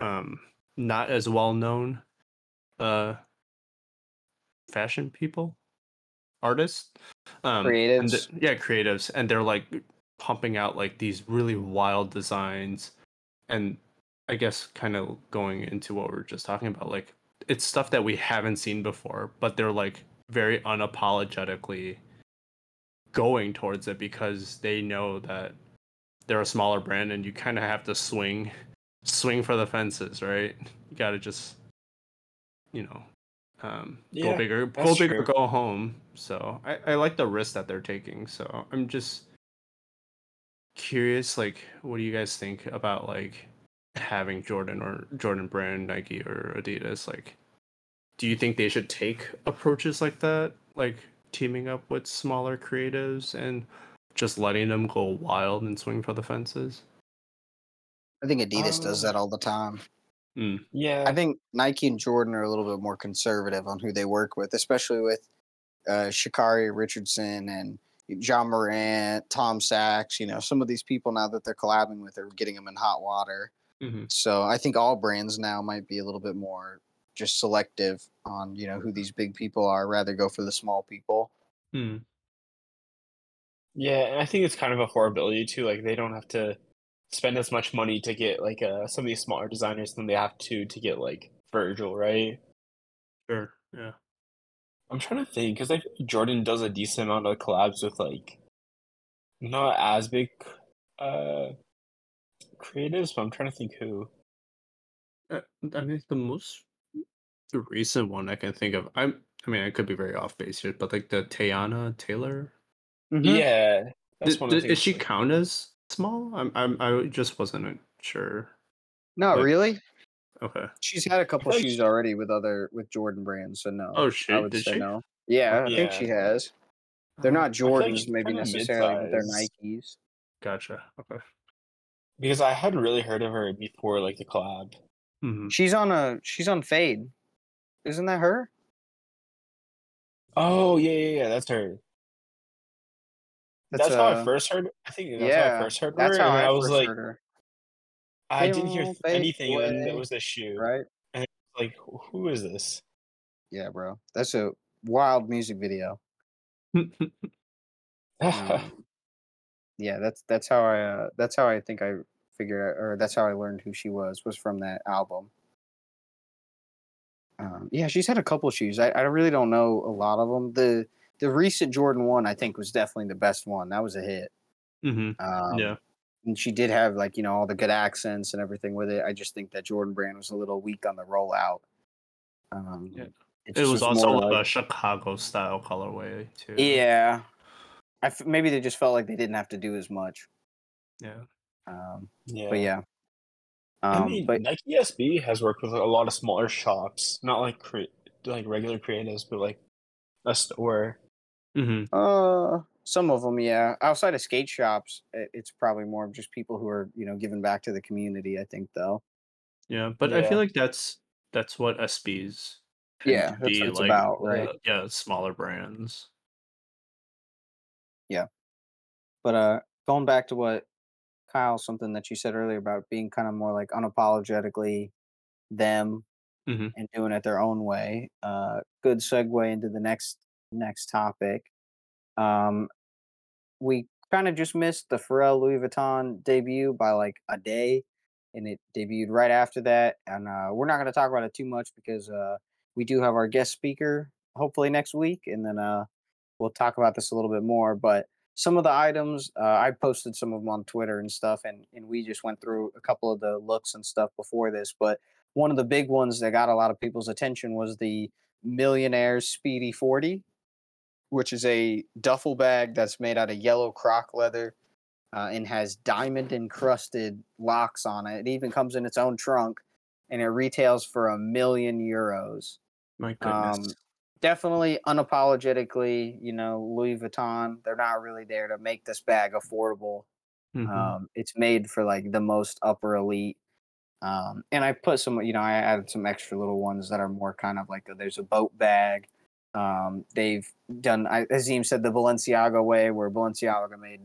not as well-known fashion people, artists. Creatives. And creatives. And they're, like, pumping out, like, these really wild designs and... I guess kind of going into what we were just talking about, like it's stuff that we haven't seen before, but they're like very unapologetically going towards it because they know that they're a smaller brand and you kind of have to swing for the fences, right? You got to just, you know, go bigger, go home. So I like the risk that they're taking. So I'm just curious, like, what do you guys think about like, having Jordan Brand, Nike or Adidas, like, do you think they should take approaches like that, like teaming up with smaller creatives and just letting them go wild and swing for the fences? I think Adidas does that all the time. Yeah, I think Nike and Jordan are a little bit more conservative on who they work with, especially with Sha'Carri Richardson and John Morant, Tom Sachs. You know, some of these people now that they're collabing with are getting them in hot water. So I think all brands now might be a little bit more just selective on, you know, who these big people are, rather go for the small people. Yeah, and I think it's kind of affordability too. Like they don't have to spend as much money to get like some of these smaller designers than they have to get like Virgil, right? Sure. Yeah. I'm trying to think because I feel like Jordan does a decent amount of collabs with like not as big. Creatives, but I'm trying to think who. I mean, the most recent one I can think of. I mean, I could be very off base here, but like the Teyana Taylor. Yeah, that's one. Is she count as small? I just wasn't sure. Not really. Okay. She's had a couple shoes already with Jordan brands, so no. Oh shit! I would say no. Yeah, I think she has. They're not Jordans, maybe necessarily, but they're Nikes. Gotcha. Okay. Because I hadn't really heard of her before, like the collab. She's on Fade, isn't that her? Oh yeah, that's her. That's how I first heard. I think that's how I first heard her. That's how I was like, I didn't hear anything, and then it was this shoe, right? And I was like, who is this? Yeah, bro, that's a wild music video. Yeah, that's how I that's how I learned who she was from that album. Yeah, she's had a couple shoes. I really don't know a lot of them. The recent Jordan one I think was definitely the best one. That was a hit. Yeah, and she did have like, you know, all the good accents and everything with it. I just think that Jordan Brand was a little weak on the rollout. It was also like a Chicago style colorway too. Yeah. Maybe they just felt like they didn't have to do as much. Yeah. But yeah. I mean, Nike SB has worked with a lot of smaller shops, not like regular creatives, but like a store. Some of them, yeah. Outside of skate shops, it's probably more just people who are, you know, giving back to the community, I think, though. Yeah, but I feel like that's what SB's Yeah, that's what it's about, right? Yeah, smaller brands. Yeah. But going back to what Kyle, something that you said earlier about being kind of more like unapologetically them and doing it their own way. Good segue into the next topic. We kind of just missed the Pharrell Louis Vuitton debut by like a day, and it debuted right after that. And we're not going to talk about it too much because we do have our guest speaker hopefully next week, and then we'll talk about this a little bit more. But some of the items, I posted some of them on Twitter and stuff, and we just went through a couple of the looks and stuff before this. But one of the big ones that got a lot of people's attention was the Millionaire Speedy 40, which is a duffel bag that's made out of yellow croc leather and has diamond-encrusted locks on it. It even comes in its own trunk, and it retails for €1,000,000. My goodness. Definitely unapologetically, you know, Louis Vuitton, they're not really there to make this bag affordable. It's made for like the most upper elite. And I put some, you know, I added some extra little ones that are more kind of like there's a boat bag. They've done, Azeem said, the Balenciaga way, where Balenciaga made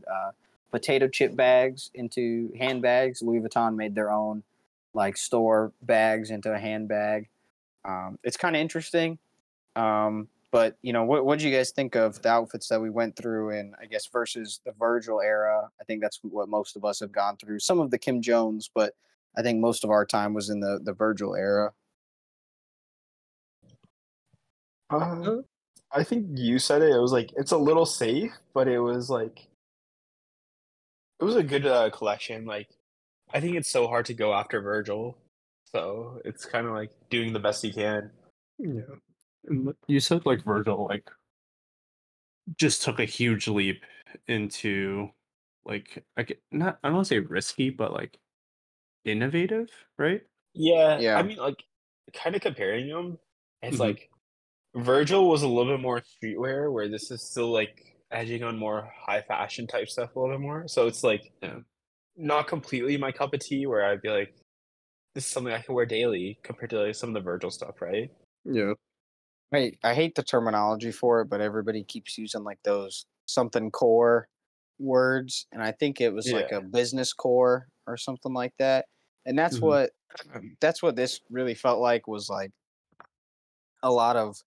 potato chip bags into handbags. Louis Vuitton made their own like store bags into a handbag. It's kind of interesting. But you know, what do you guys think of the outfits that we went through, and I guess versus the Virgil era? I think that's what most of us have gone through. Some of the Kim Jones, but I think most of our time was in the Virgil era. I think you said it. It was like, it's a little safe, but it was like, it was a good collection. Like, I think it's so hard to go after Virgil, so it's kind of like doing the best you can. Yeah. You said like Virgil like just took a huge leap into like I don't want to say risky, but like innovative, right? Yeah. I mean, like kind of comparing them, it's like Virgil was a little bit more streetwear, where this is still like edging on more high fashion type stuff a little bit more. So it's like not completely my cup of tea, where I'd be like, this is something I can wear daily compared to like some of the Virgil stuff, right? Yeah. I hate the terminology for it, but everybody keeps using like those something core words, and I think it was like a business core or something like that. And that's what this really felt like, was like a lot of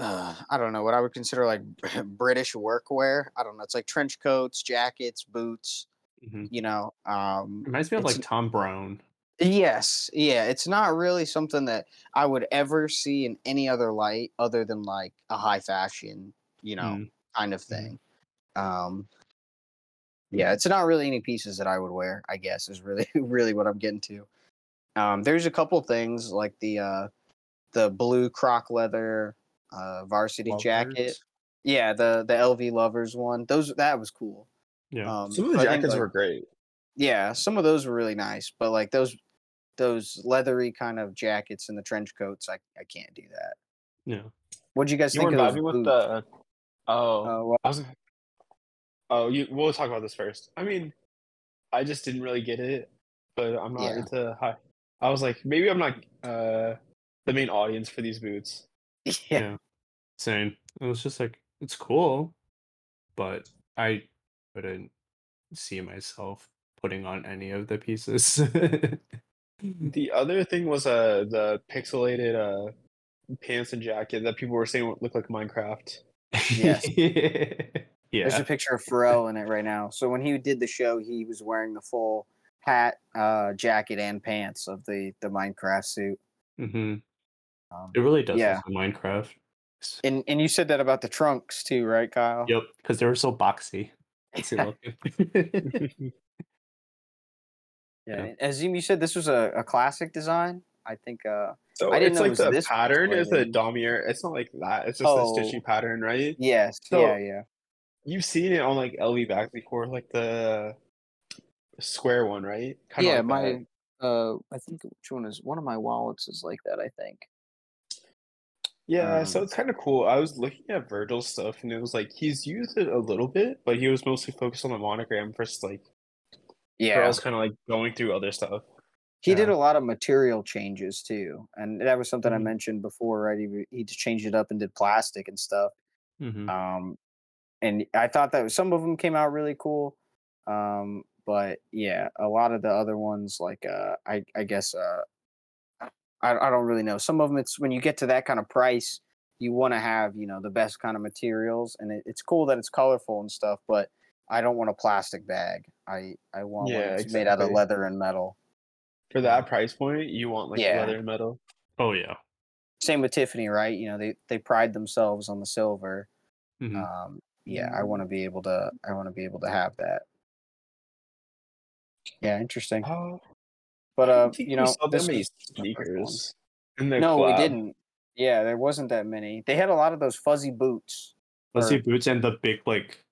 I don't know what I would consider like British workwear. I don't know. It's like trench coats, jackets, boots. You know, reminds me of like Tom Brown. Yes, yeah, it's not really something that I would ever see in any other light other than like a high fashion, you know, kind of thing. Yeah, it's not really any pieces that I would wear, I guess, is really what I'm getting to. There's a couple things like the blue croc leather varsity Lovers jacket. Yeah, the LV Lovers one. That was cool. Yeah. Some of the jackets were great. Yeah, some of those were really nice, but like those leathery kind of jackets and the trench coats, I can't do that. Yeah. What'd you guys think of with the? We'll talk about this first. I mean, I just didn't really get it, but I'm not into high. I was like, maybe I'm not the main audience for these boots. Yeah. Same. It was just like, it's cool, but I couldn't see myself putting on any of the pieces. The other thing was the pixelated pants and jacket that people were saying looked like Minecraft. Yes. Yeah. There's a picture of Pharrell in it right now. So when he did the show, he was wearing the full hat, jacket, and pants of the Minecraft suit. It really does look like Minecraft. And you said that about the trunks too, right, Kyle? Yep, because they were so boxy. Yeah, Azeem, you said this was a classic design. I think so I didn't know it was this. It's like the pattern is a damier. It's not like that. It's just a stitchy pattern, right? Yes. So yeah. You've seen it on like LV bags before, like the square one, right? Kinda like my I think which one is one of my wallets is like that. I think. Yeah, so it's kind of cool. I was looking at Virgil's stuff, and it was like he's used it a little bit, but he was mostly focused on the monogram versus like. Yeah, I was kind of like going through other stuff. He did a lot of material changes too, and that was something I mentioned before, right? He changed it up and did plastic and stuff. And I thought that some of them came out really cool. But yeah, a lot of the other ones, like I guess I don't really know. Some of them, it's when you get to that kind of price, you want to have, you know, the best kind of materials, and it's cool that it's colorful and stuff. But I don't want a plastic bag. I want one that's made out of leather and metal. For that price point, you want like leather and metal. Oh yeah. Same with Tiffany, right? You know, they pride themselves on the silver. I want to be able to. I want to be able to have that. Yeah, interesting. But you know, this many sneakers. We didn't. Yeah, there wasn't that many. They had a lot of those fuzzy boots. Fuzzy boots and the big like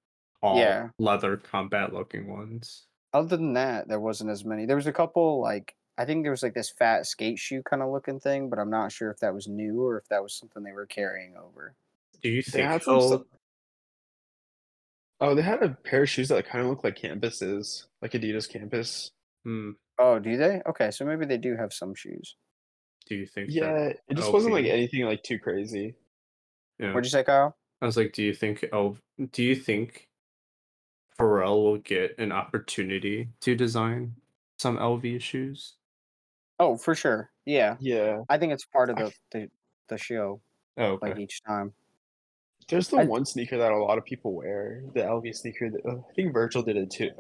all leather combat looking ones. Other than that, there wasn't as many. There was a couple, like I think there was like this fat skate shoe kind of looking thing, but I'm not sure if that was new or if that was something they were carrying over. Do you think so? Oh, they had a pair of shoes that kind of look like Campuses, like Adidas Campus. Oh, do they? Okay, so maybe they do have some shoes. Do you think? Yeah, it just wasn't like anything like too crazy. Yeah. What'd you say, Kyle? I was like, do you think Pharrell will get an opportunity to design some LV shoes? Oh, for sure. Yeah. Yeah. I think it's part of the show. Oh, okay. Like each time. There's the one sneaker that a lot of people wear, the LV sneaker. I think Virgil did it too.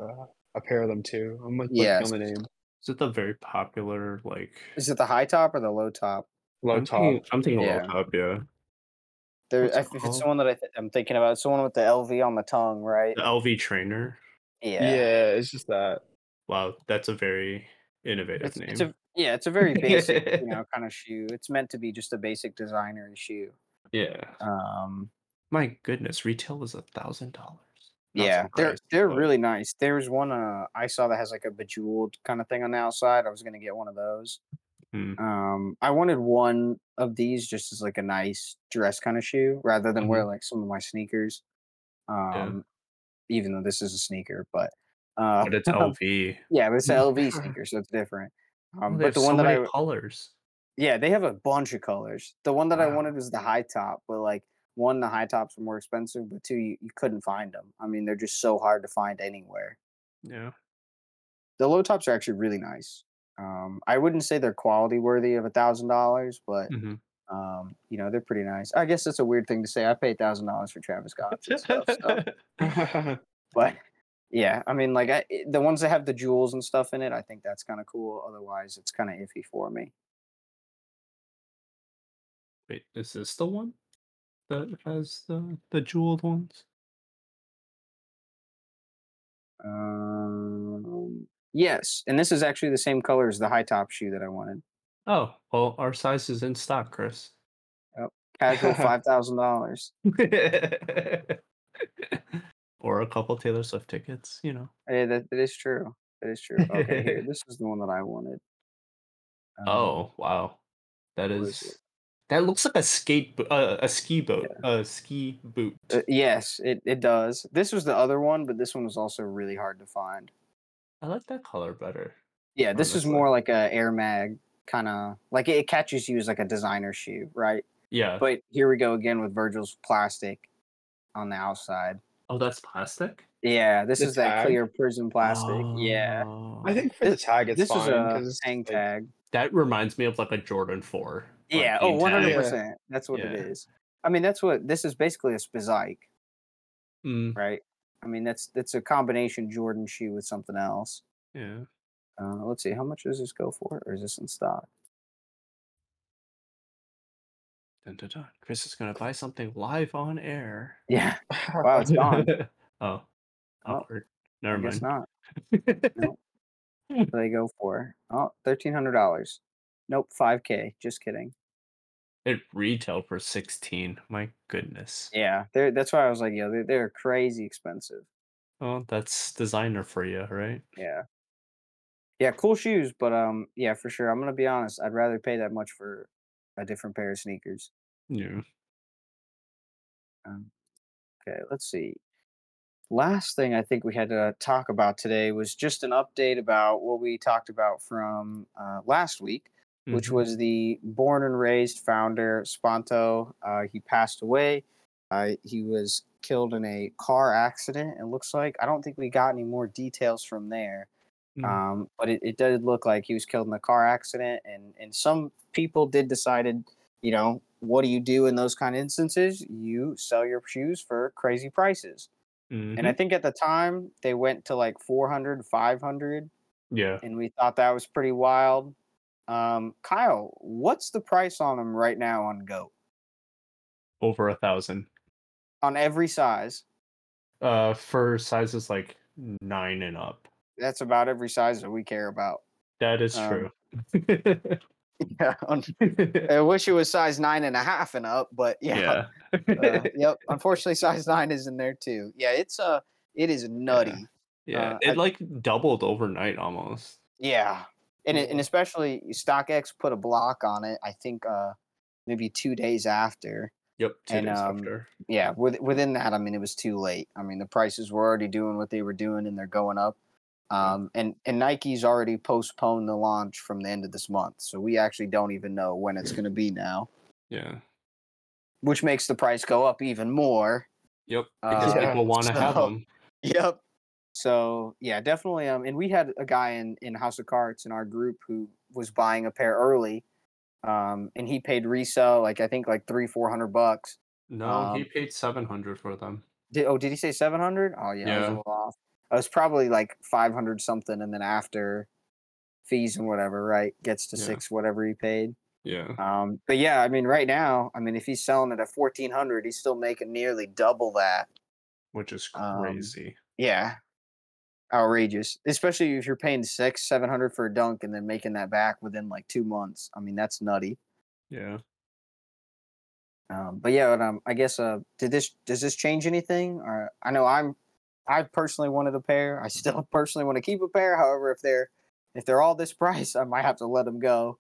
A pair of them too. I'm like looking on the name. Is it the very popular like? Is it the high top or the low top? I'm thinking low top. Yeah. If it's someone that I'm thinking about, it's someone with the LV on the tongue, right? The LV trainer. Yeah. Yeah, it's just that. Wow, that's a very innovative name. It's a very basic, you know, kind of shoe. It's meant to be just a basic designer shoe. Yeah. My goodness, retail was $1,000. Yeah, they're really nice. There's one I saw that has like a bejeweled kind of thing on the outside. I was gonna get one of those. I wanted one of these just as like a nice dress kind of shoe, rather than wear like some of my sneakers. Even though this is a sneaker, but it's LV. Yeah, but it's an LV sneaker, so it's different. But the one that I colors. Yeah, they have a bunch of colors. The one that I wanted was the high top, but like. One, the high tops were more expensive, but two, you couldn't find them. I mean, they're just so hard to find anywhere. Yeah. The low tops are actually really nice. I wouldn't say they're quality worthy of $1,000, but, you know, they're pretty nice. I guess that's a weird thing to say. I paid $1,000 for Travis Scott's and stuff. So. But, yeah, I mean, like, the ones that have the jewels and stuff in it, I think that's kind of cool. Otherwise, it's kind of iffy for me. Wait, is this the one? That has the jeweled ones. Yes, and this is actually the same color as the high top shoe that I wanted. Oh well, our size is in stock, Chris. Yep. Casual $5,000. Or a couple Taylor Swift tickets, you know. Yeah, that is true. That is true. Okay, here, this is the one that I wanted. Oh wow, that is. That looks like a ski boat, a ski boot. Yes, it does. This was the other one, but this one was also really hard to find. I like that color better. Yeah, this is more like a Air Mag kind of, like it catches you as like a designer shoe, right? Yeah. But here we go again with Virgil's plastic on the outside. Oh, that's plastic? Yeah, this is that clear prism plastic. Oh. Yeah. I think for the tag, it's fine. This is a hang tag. That reminds me of like a Jordan 4. Yeah, 100%. That's what it is. I mean, this is basically a Spizike, right? I mean, that's a combination Jordan shoe with something else. Yeah. Let's see, how much does this go for? Or is this in stock? Dun, dun, dun. Chris is going to buy something live on air. Yeah. Wow, it's gone. Oh. Awkward. Never mind. It's not. Nope. What do they go for? Oh, $1,300. Nope, 5K. Just kidding. It retailed for 16. My goodness. Yeah, that's why I was like, yeah, they're crazy expensive. Oh, that's designer for you, right? Yeah. Yeah, cool shoes, but yeah, for sure. I'm gonna be honest. I'd rather pay that much for a different pair of sneakers. Yeah. Okay, let's see. last thing I think we had to talk about today was just an update about what we talked about from last week, mm-hmm. which was the Born and Raised founder, Spanto. He passed away. He was killed in a car accident, it looks like. I don't think we got any more details from there. Mm-hmm. But it did look like he was killed in a car accident. And some people decided, you know, what do you do in those kind of instances? You sell your shoes for crazy prices. Mm-hmm. And I think at the time they went to like 400, 500. Yeah. And we thought that was pretty wild. Kyle, what's the price on them right now on GOAT? Over 1,000. On every size? For sizes like 9 and up. That's about every size that we care about. That is true. Yeah, I wish it was size 9.5 and up, but yeah. Yep. Unfortunately, size 9 is in there too. Yeah, it is nutty. Yeah, it like doubled overnight almost. Yeah, and especially StockX put a block on it. I think maybe 2 days after. Yep, 2 days after. Yeah, within that, I mean, it was too late. I mean, the prices were already doing what they were doing, and they're going up. And Nike's already postponed the launch from the end of this month, so we actually don't even know when it's going to be now. Yeah, which makes the price go up even more. Yep, because people want to have them. Yep. So yeah, definitely. And we had a guy in House of Cards in our group who was buying a pair early, and he paid resale I think $300-$400. No, he paid $700 for them. Did he say $700? Oh yeah, I was a little off. It was probably like $500 something, and then after fees and whatever, right, gets to $600 whatever he paid. Yeah. But yeah, I mean, right now, I mean, if he's selling it at $1,400, he's still making nearly double that, which is crazy. Yeah, outrageous. Especially if you're paying $700 for a dunk and then making that back within like 2 months. I mean, that's nutty. Yeah. But yeah, I guess does this change anything? Or I know I personally wanted a pair. I still personally want to keep a pair. However, if they're all this price, I might have to let them go.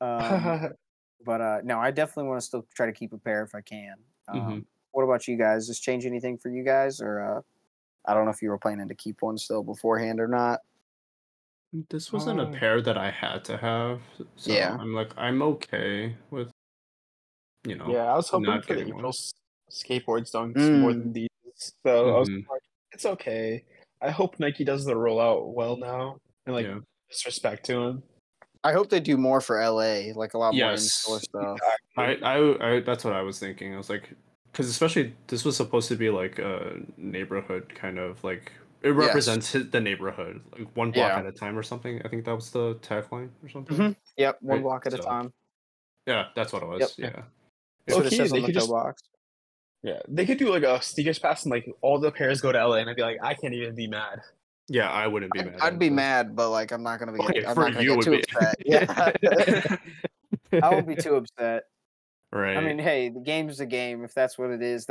But no, I definitely want to still try to keep a pair if I can. Mm-hmm. What about you guys? Does this change anything for you guys? Or I don't know if you were planning to keep one still beforehand or not. This wasn't a pair that I had to have. So yeah. I'm okay with, you know. Yeah, I was hoping for the skateboards dunks more than these. So I was like, it's okay. I hope Nike does the rollout well now, and disrespect to him. I hope they do more for LA, a lot more in-store stuff. I that's what I was thinking. I was like, because especially this was supposed to be like a neighborhood kind of it represents the neighborhood, like one block at a time or something. I think that was the tagline or something. Mm-hmm. Yep, one block at a time. Yeah, that's what it was. Yep. Yeah, that's what it says on the toe box. Yeah, they could do a sneakers pass and all the pairs go to LA, and I'd be like, I can't even be mad. Yeah, I wouldn't be mad. I'd be mad, but I'm not gonna be. Okay, I'm not gonna get too upset. Yeah, I won't be too upset. Right. I mean, hey, the game's the game. If that's what it is,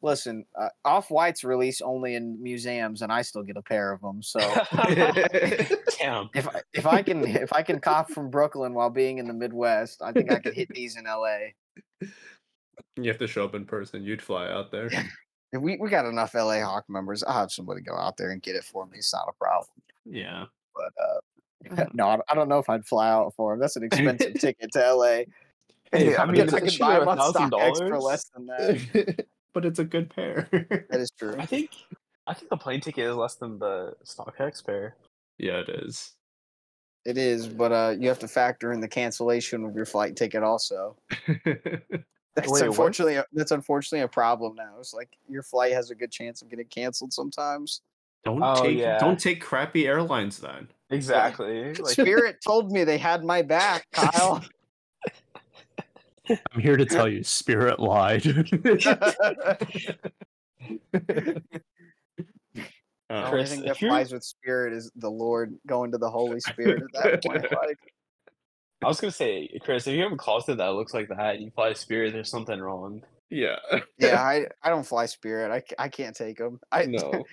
listen. Off-White's release only in museums, and I still get a pair of them. So, damn. If I can cop from Brooklyn while being in the Midwest, I think I could hit these in LA. You have to show up in person. You'd fly out there. We got enough LA Hawk members. I'll have somebody go out there and get it for me. It's not a problem. Yeah. But no, I don't know if I'd fly out for him. That's an expensive ticket to LA. Hey, I mean, I could buy them on StockX for less than that. But it's a good pair. That is true. I think the plane ticket is less than the StockX pair. Yeah, it is. It is, but you have to factor in the cancellation of your flight ticket also. That's unfortunately a problem now. It's your flight has a good chance of getting canceled sometimes. Don't take crappy airlines then. Exactly. Spirit told me they had my back, Kyle. I'm here to tell you, Spirit lied. Chris, I think that flies with Spirit is the Lord going to the Holy Spirit at that point. I was gonna say, Chris, if you have a closet that looks like that, you fly Spirit, there's something wrong. Yeah. Yeah, I don't fly Spirit. I can't take them. No.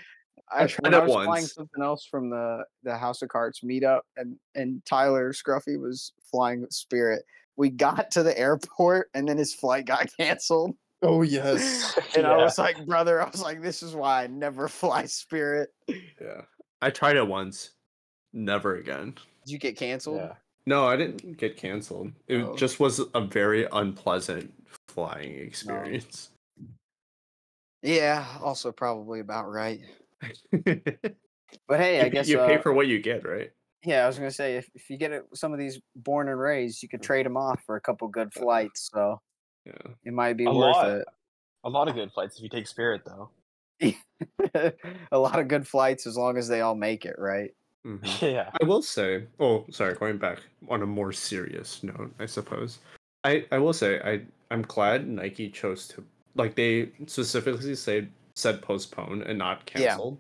I tried it once. Flying something else from the House of Cards meetup, and Tyler Scruffy was flying Spirit. We got to the airport, and then his flight got canceled. Oh, yes. And yeah. I was like, brother, I was like, this is why I never fly Spirit. Yeah. I tried it once. Never again. Did you get canceled? Yeah. No, I didn't get canceled. It just was a very unpleasant flying experience. Yeah, also probably about right. But hey, I guess... You pay for what you get, right? Yeah, I was going to say, if you get some of these born and raised, you could trade them off for a couple good flights, so it might be worth it. A lot of good flights if you take Spirit, though. A lot of good flights as long as they all make it, right? Mm-hmm. Yeah. I will say, going back on a more serious note, I suppose. I will say, I'm glad Nike chose to, like, they specifically said postpone and not canceled.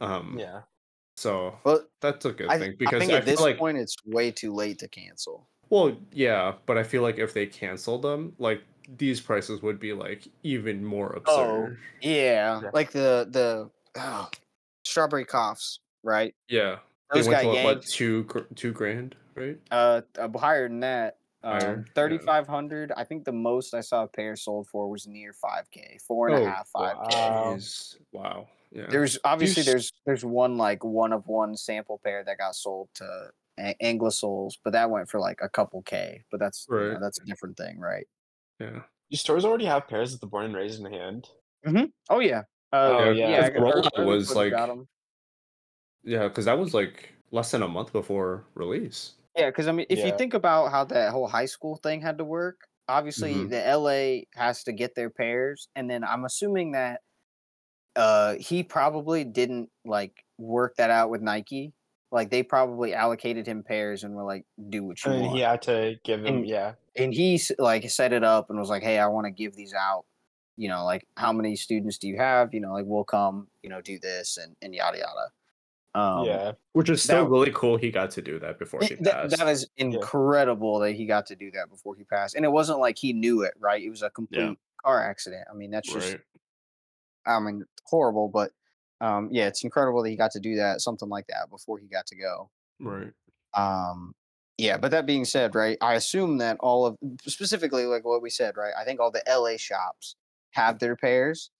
Yeah. So that's a good thing, because I think at this point it's way too late to cancel. Well, yeah, but I feel like if they cancel them, like these prices would be like even more absurd. Oh, yeah. Like the strawberry coughs, right? Yeah, those got yanked. What, $2,000, right? Higher than that. 3,500. Yeah. I think the most I saw a pair sold for was near $5,000, $4,500, $5,000. Wow. Yeah. There's obviously there's one like one-of-one sample pair that got sold to Anglosoles, but that went for like a couple K. But that's right. That's a different thing, right? Yeah. Your stores already have pairs of the born and raised in the hand. Mm-hmm. Oh yeah. Yeah. Rollout was like. Yeah, because that was like less than a month before release. Yeah, because I mean, if you think about how that whole high school thing had to work, obviously the LA has to get their pairs, and then I'm assuming that he probably didn't like work that out with Nike. Like they probably allocated him pairs and were like, "Do what you want." He had to give him, and he like set it up and was like, "Hey, I want to give these out. You know, like how many students do you have? You know, like we'll come. You know, do this and yada yada." Which is still really cool. He got to do that before he passed. That is incredible that he got to do that before he passed. And it wasn't like he knew it, right? It was a complete car accident. I mean, that's just, I mean, horrible. But it's incredible that he got to do that, something like that, before he got to go. Right. But that being said, right, I assume that all of, specifically like what we said, right, I think all the LA shops have their pairs.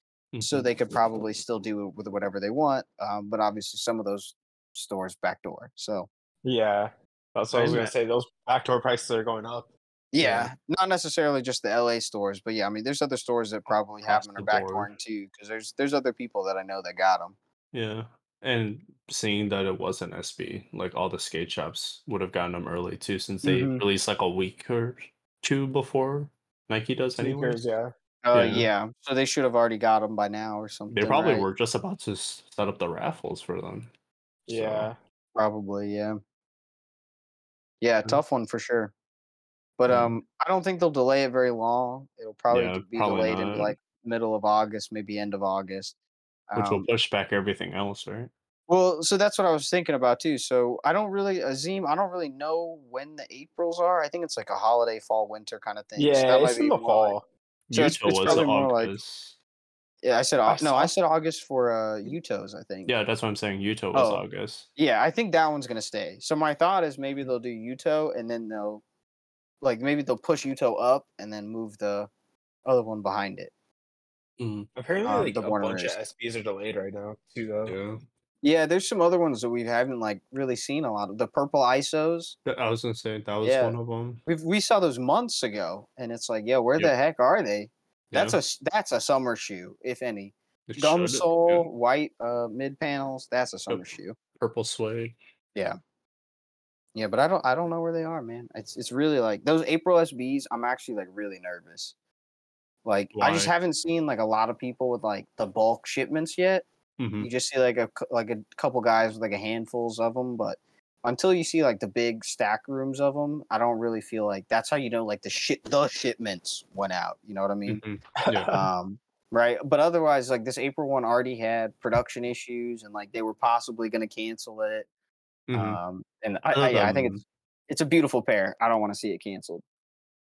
So they could probably still do it with whatever they want, but obviously some of those stores backdoor. So that's what I was gonna say. Those backdoor prices are going up. Yeah, not necessarily just the LA stores, but I mean, there's other stores that probably have them and are backdooring too, because there's other people that I know that got them. Yeah, and seeing that it was an SB, like all the skate shops would have gotten them early too, since they released like a week or two before Nike does anyway. So they should have already got them by now or something. They probably were just about to set up the raffles for them. Yeah. So. Probably, yeah. Yeah, tough one for sure. But I don't think they'll delay it very long. It'll probably be delayed into like middle of August, maybe end of August. Which will push back everything else, right? Well, so that's what I was thinking about too. So I don't really know when the Aprils are. I think it's like a holiday, fall, winter kind of thing. Yeah, so that it's might in be the fall. Like, so it's probably more August. Like, I said August for Uto's, I think. Yeah, that's what I'm saying. Uto was August. Yeah, I think that one's gonna stay. So my thought is maybe they'll do Uto and then they'll push Uto up and then move the other one behind it. Mm. Apparently, a bunch of SBs are delayed right now too, though. Yeah, there's some other ones that we haven't like really seen a lot of. The purple ISOs. I was gonna say that was one of them. We saw those months ago, and it's like, where the heck are they? That's a summer shoe, if any. Gum sole, white mid panels. That's a summer shoe. Purple suede. Yeah, yeah, but I don't know where they are, man. It's really like those April SBs. I'm actually like really nervous. Like why? I just haven't seen like a lot of people with like the bulk shipments yet. You just see like a couple guys with like a handfuls of them, but until you see like the big stack rooms of them, I don't really feel like that's how you know like the shipments went out. You know what I mean? Mm-hmm. Yeah. Right. But otherwise, like this April one already had production issues, and like they were possibly going to cancel it. Mm-hmm. And I think it's a beautiful pair. I don't want to see it canceled.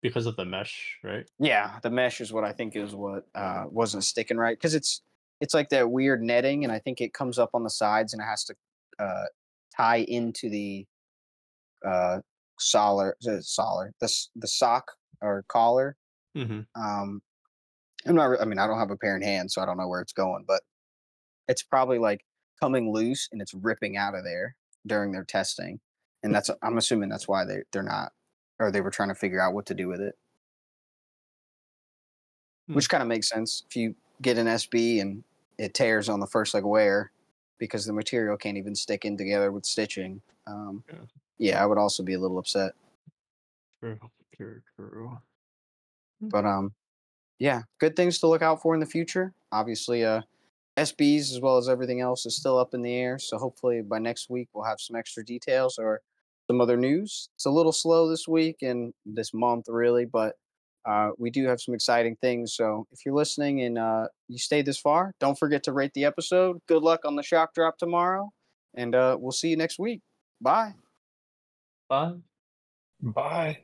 Because of the mesh, right? Yeah, the mesh is what I think is what wasn't sticking right, because it's like that weird netting, and I think it comes up on the sides, and it has to tie into the collar, the sock or collar. Mm-hmm. I don't have a pair in hand, so I don't know where it's going, but it's probably like coming loose and it's ripping out of there during their testing. And that's, I'm assuming that's why they're not, or they were trying to figure out what to do with it. Which kind of makes sense. If you get an SB and it tears on the first like wear because the material can't even stick in together with stitching. Yeah, I would also be a little upset. True. But yeah, good things to look out for in the future. Obviously, SBs as well as everything else is still up in the air. So hopefully by next week we'll have some extra details or some other news. It's a little slow this week and this month really, but we do have some exciting things. So if you're listening and you stayed this far, don't forget to rate the episode. Good luck on the shock drop tomorrow, and we'll see you next week. Bye. Bye.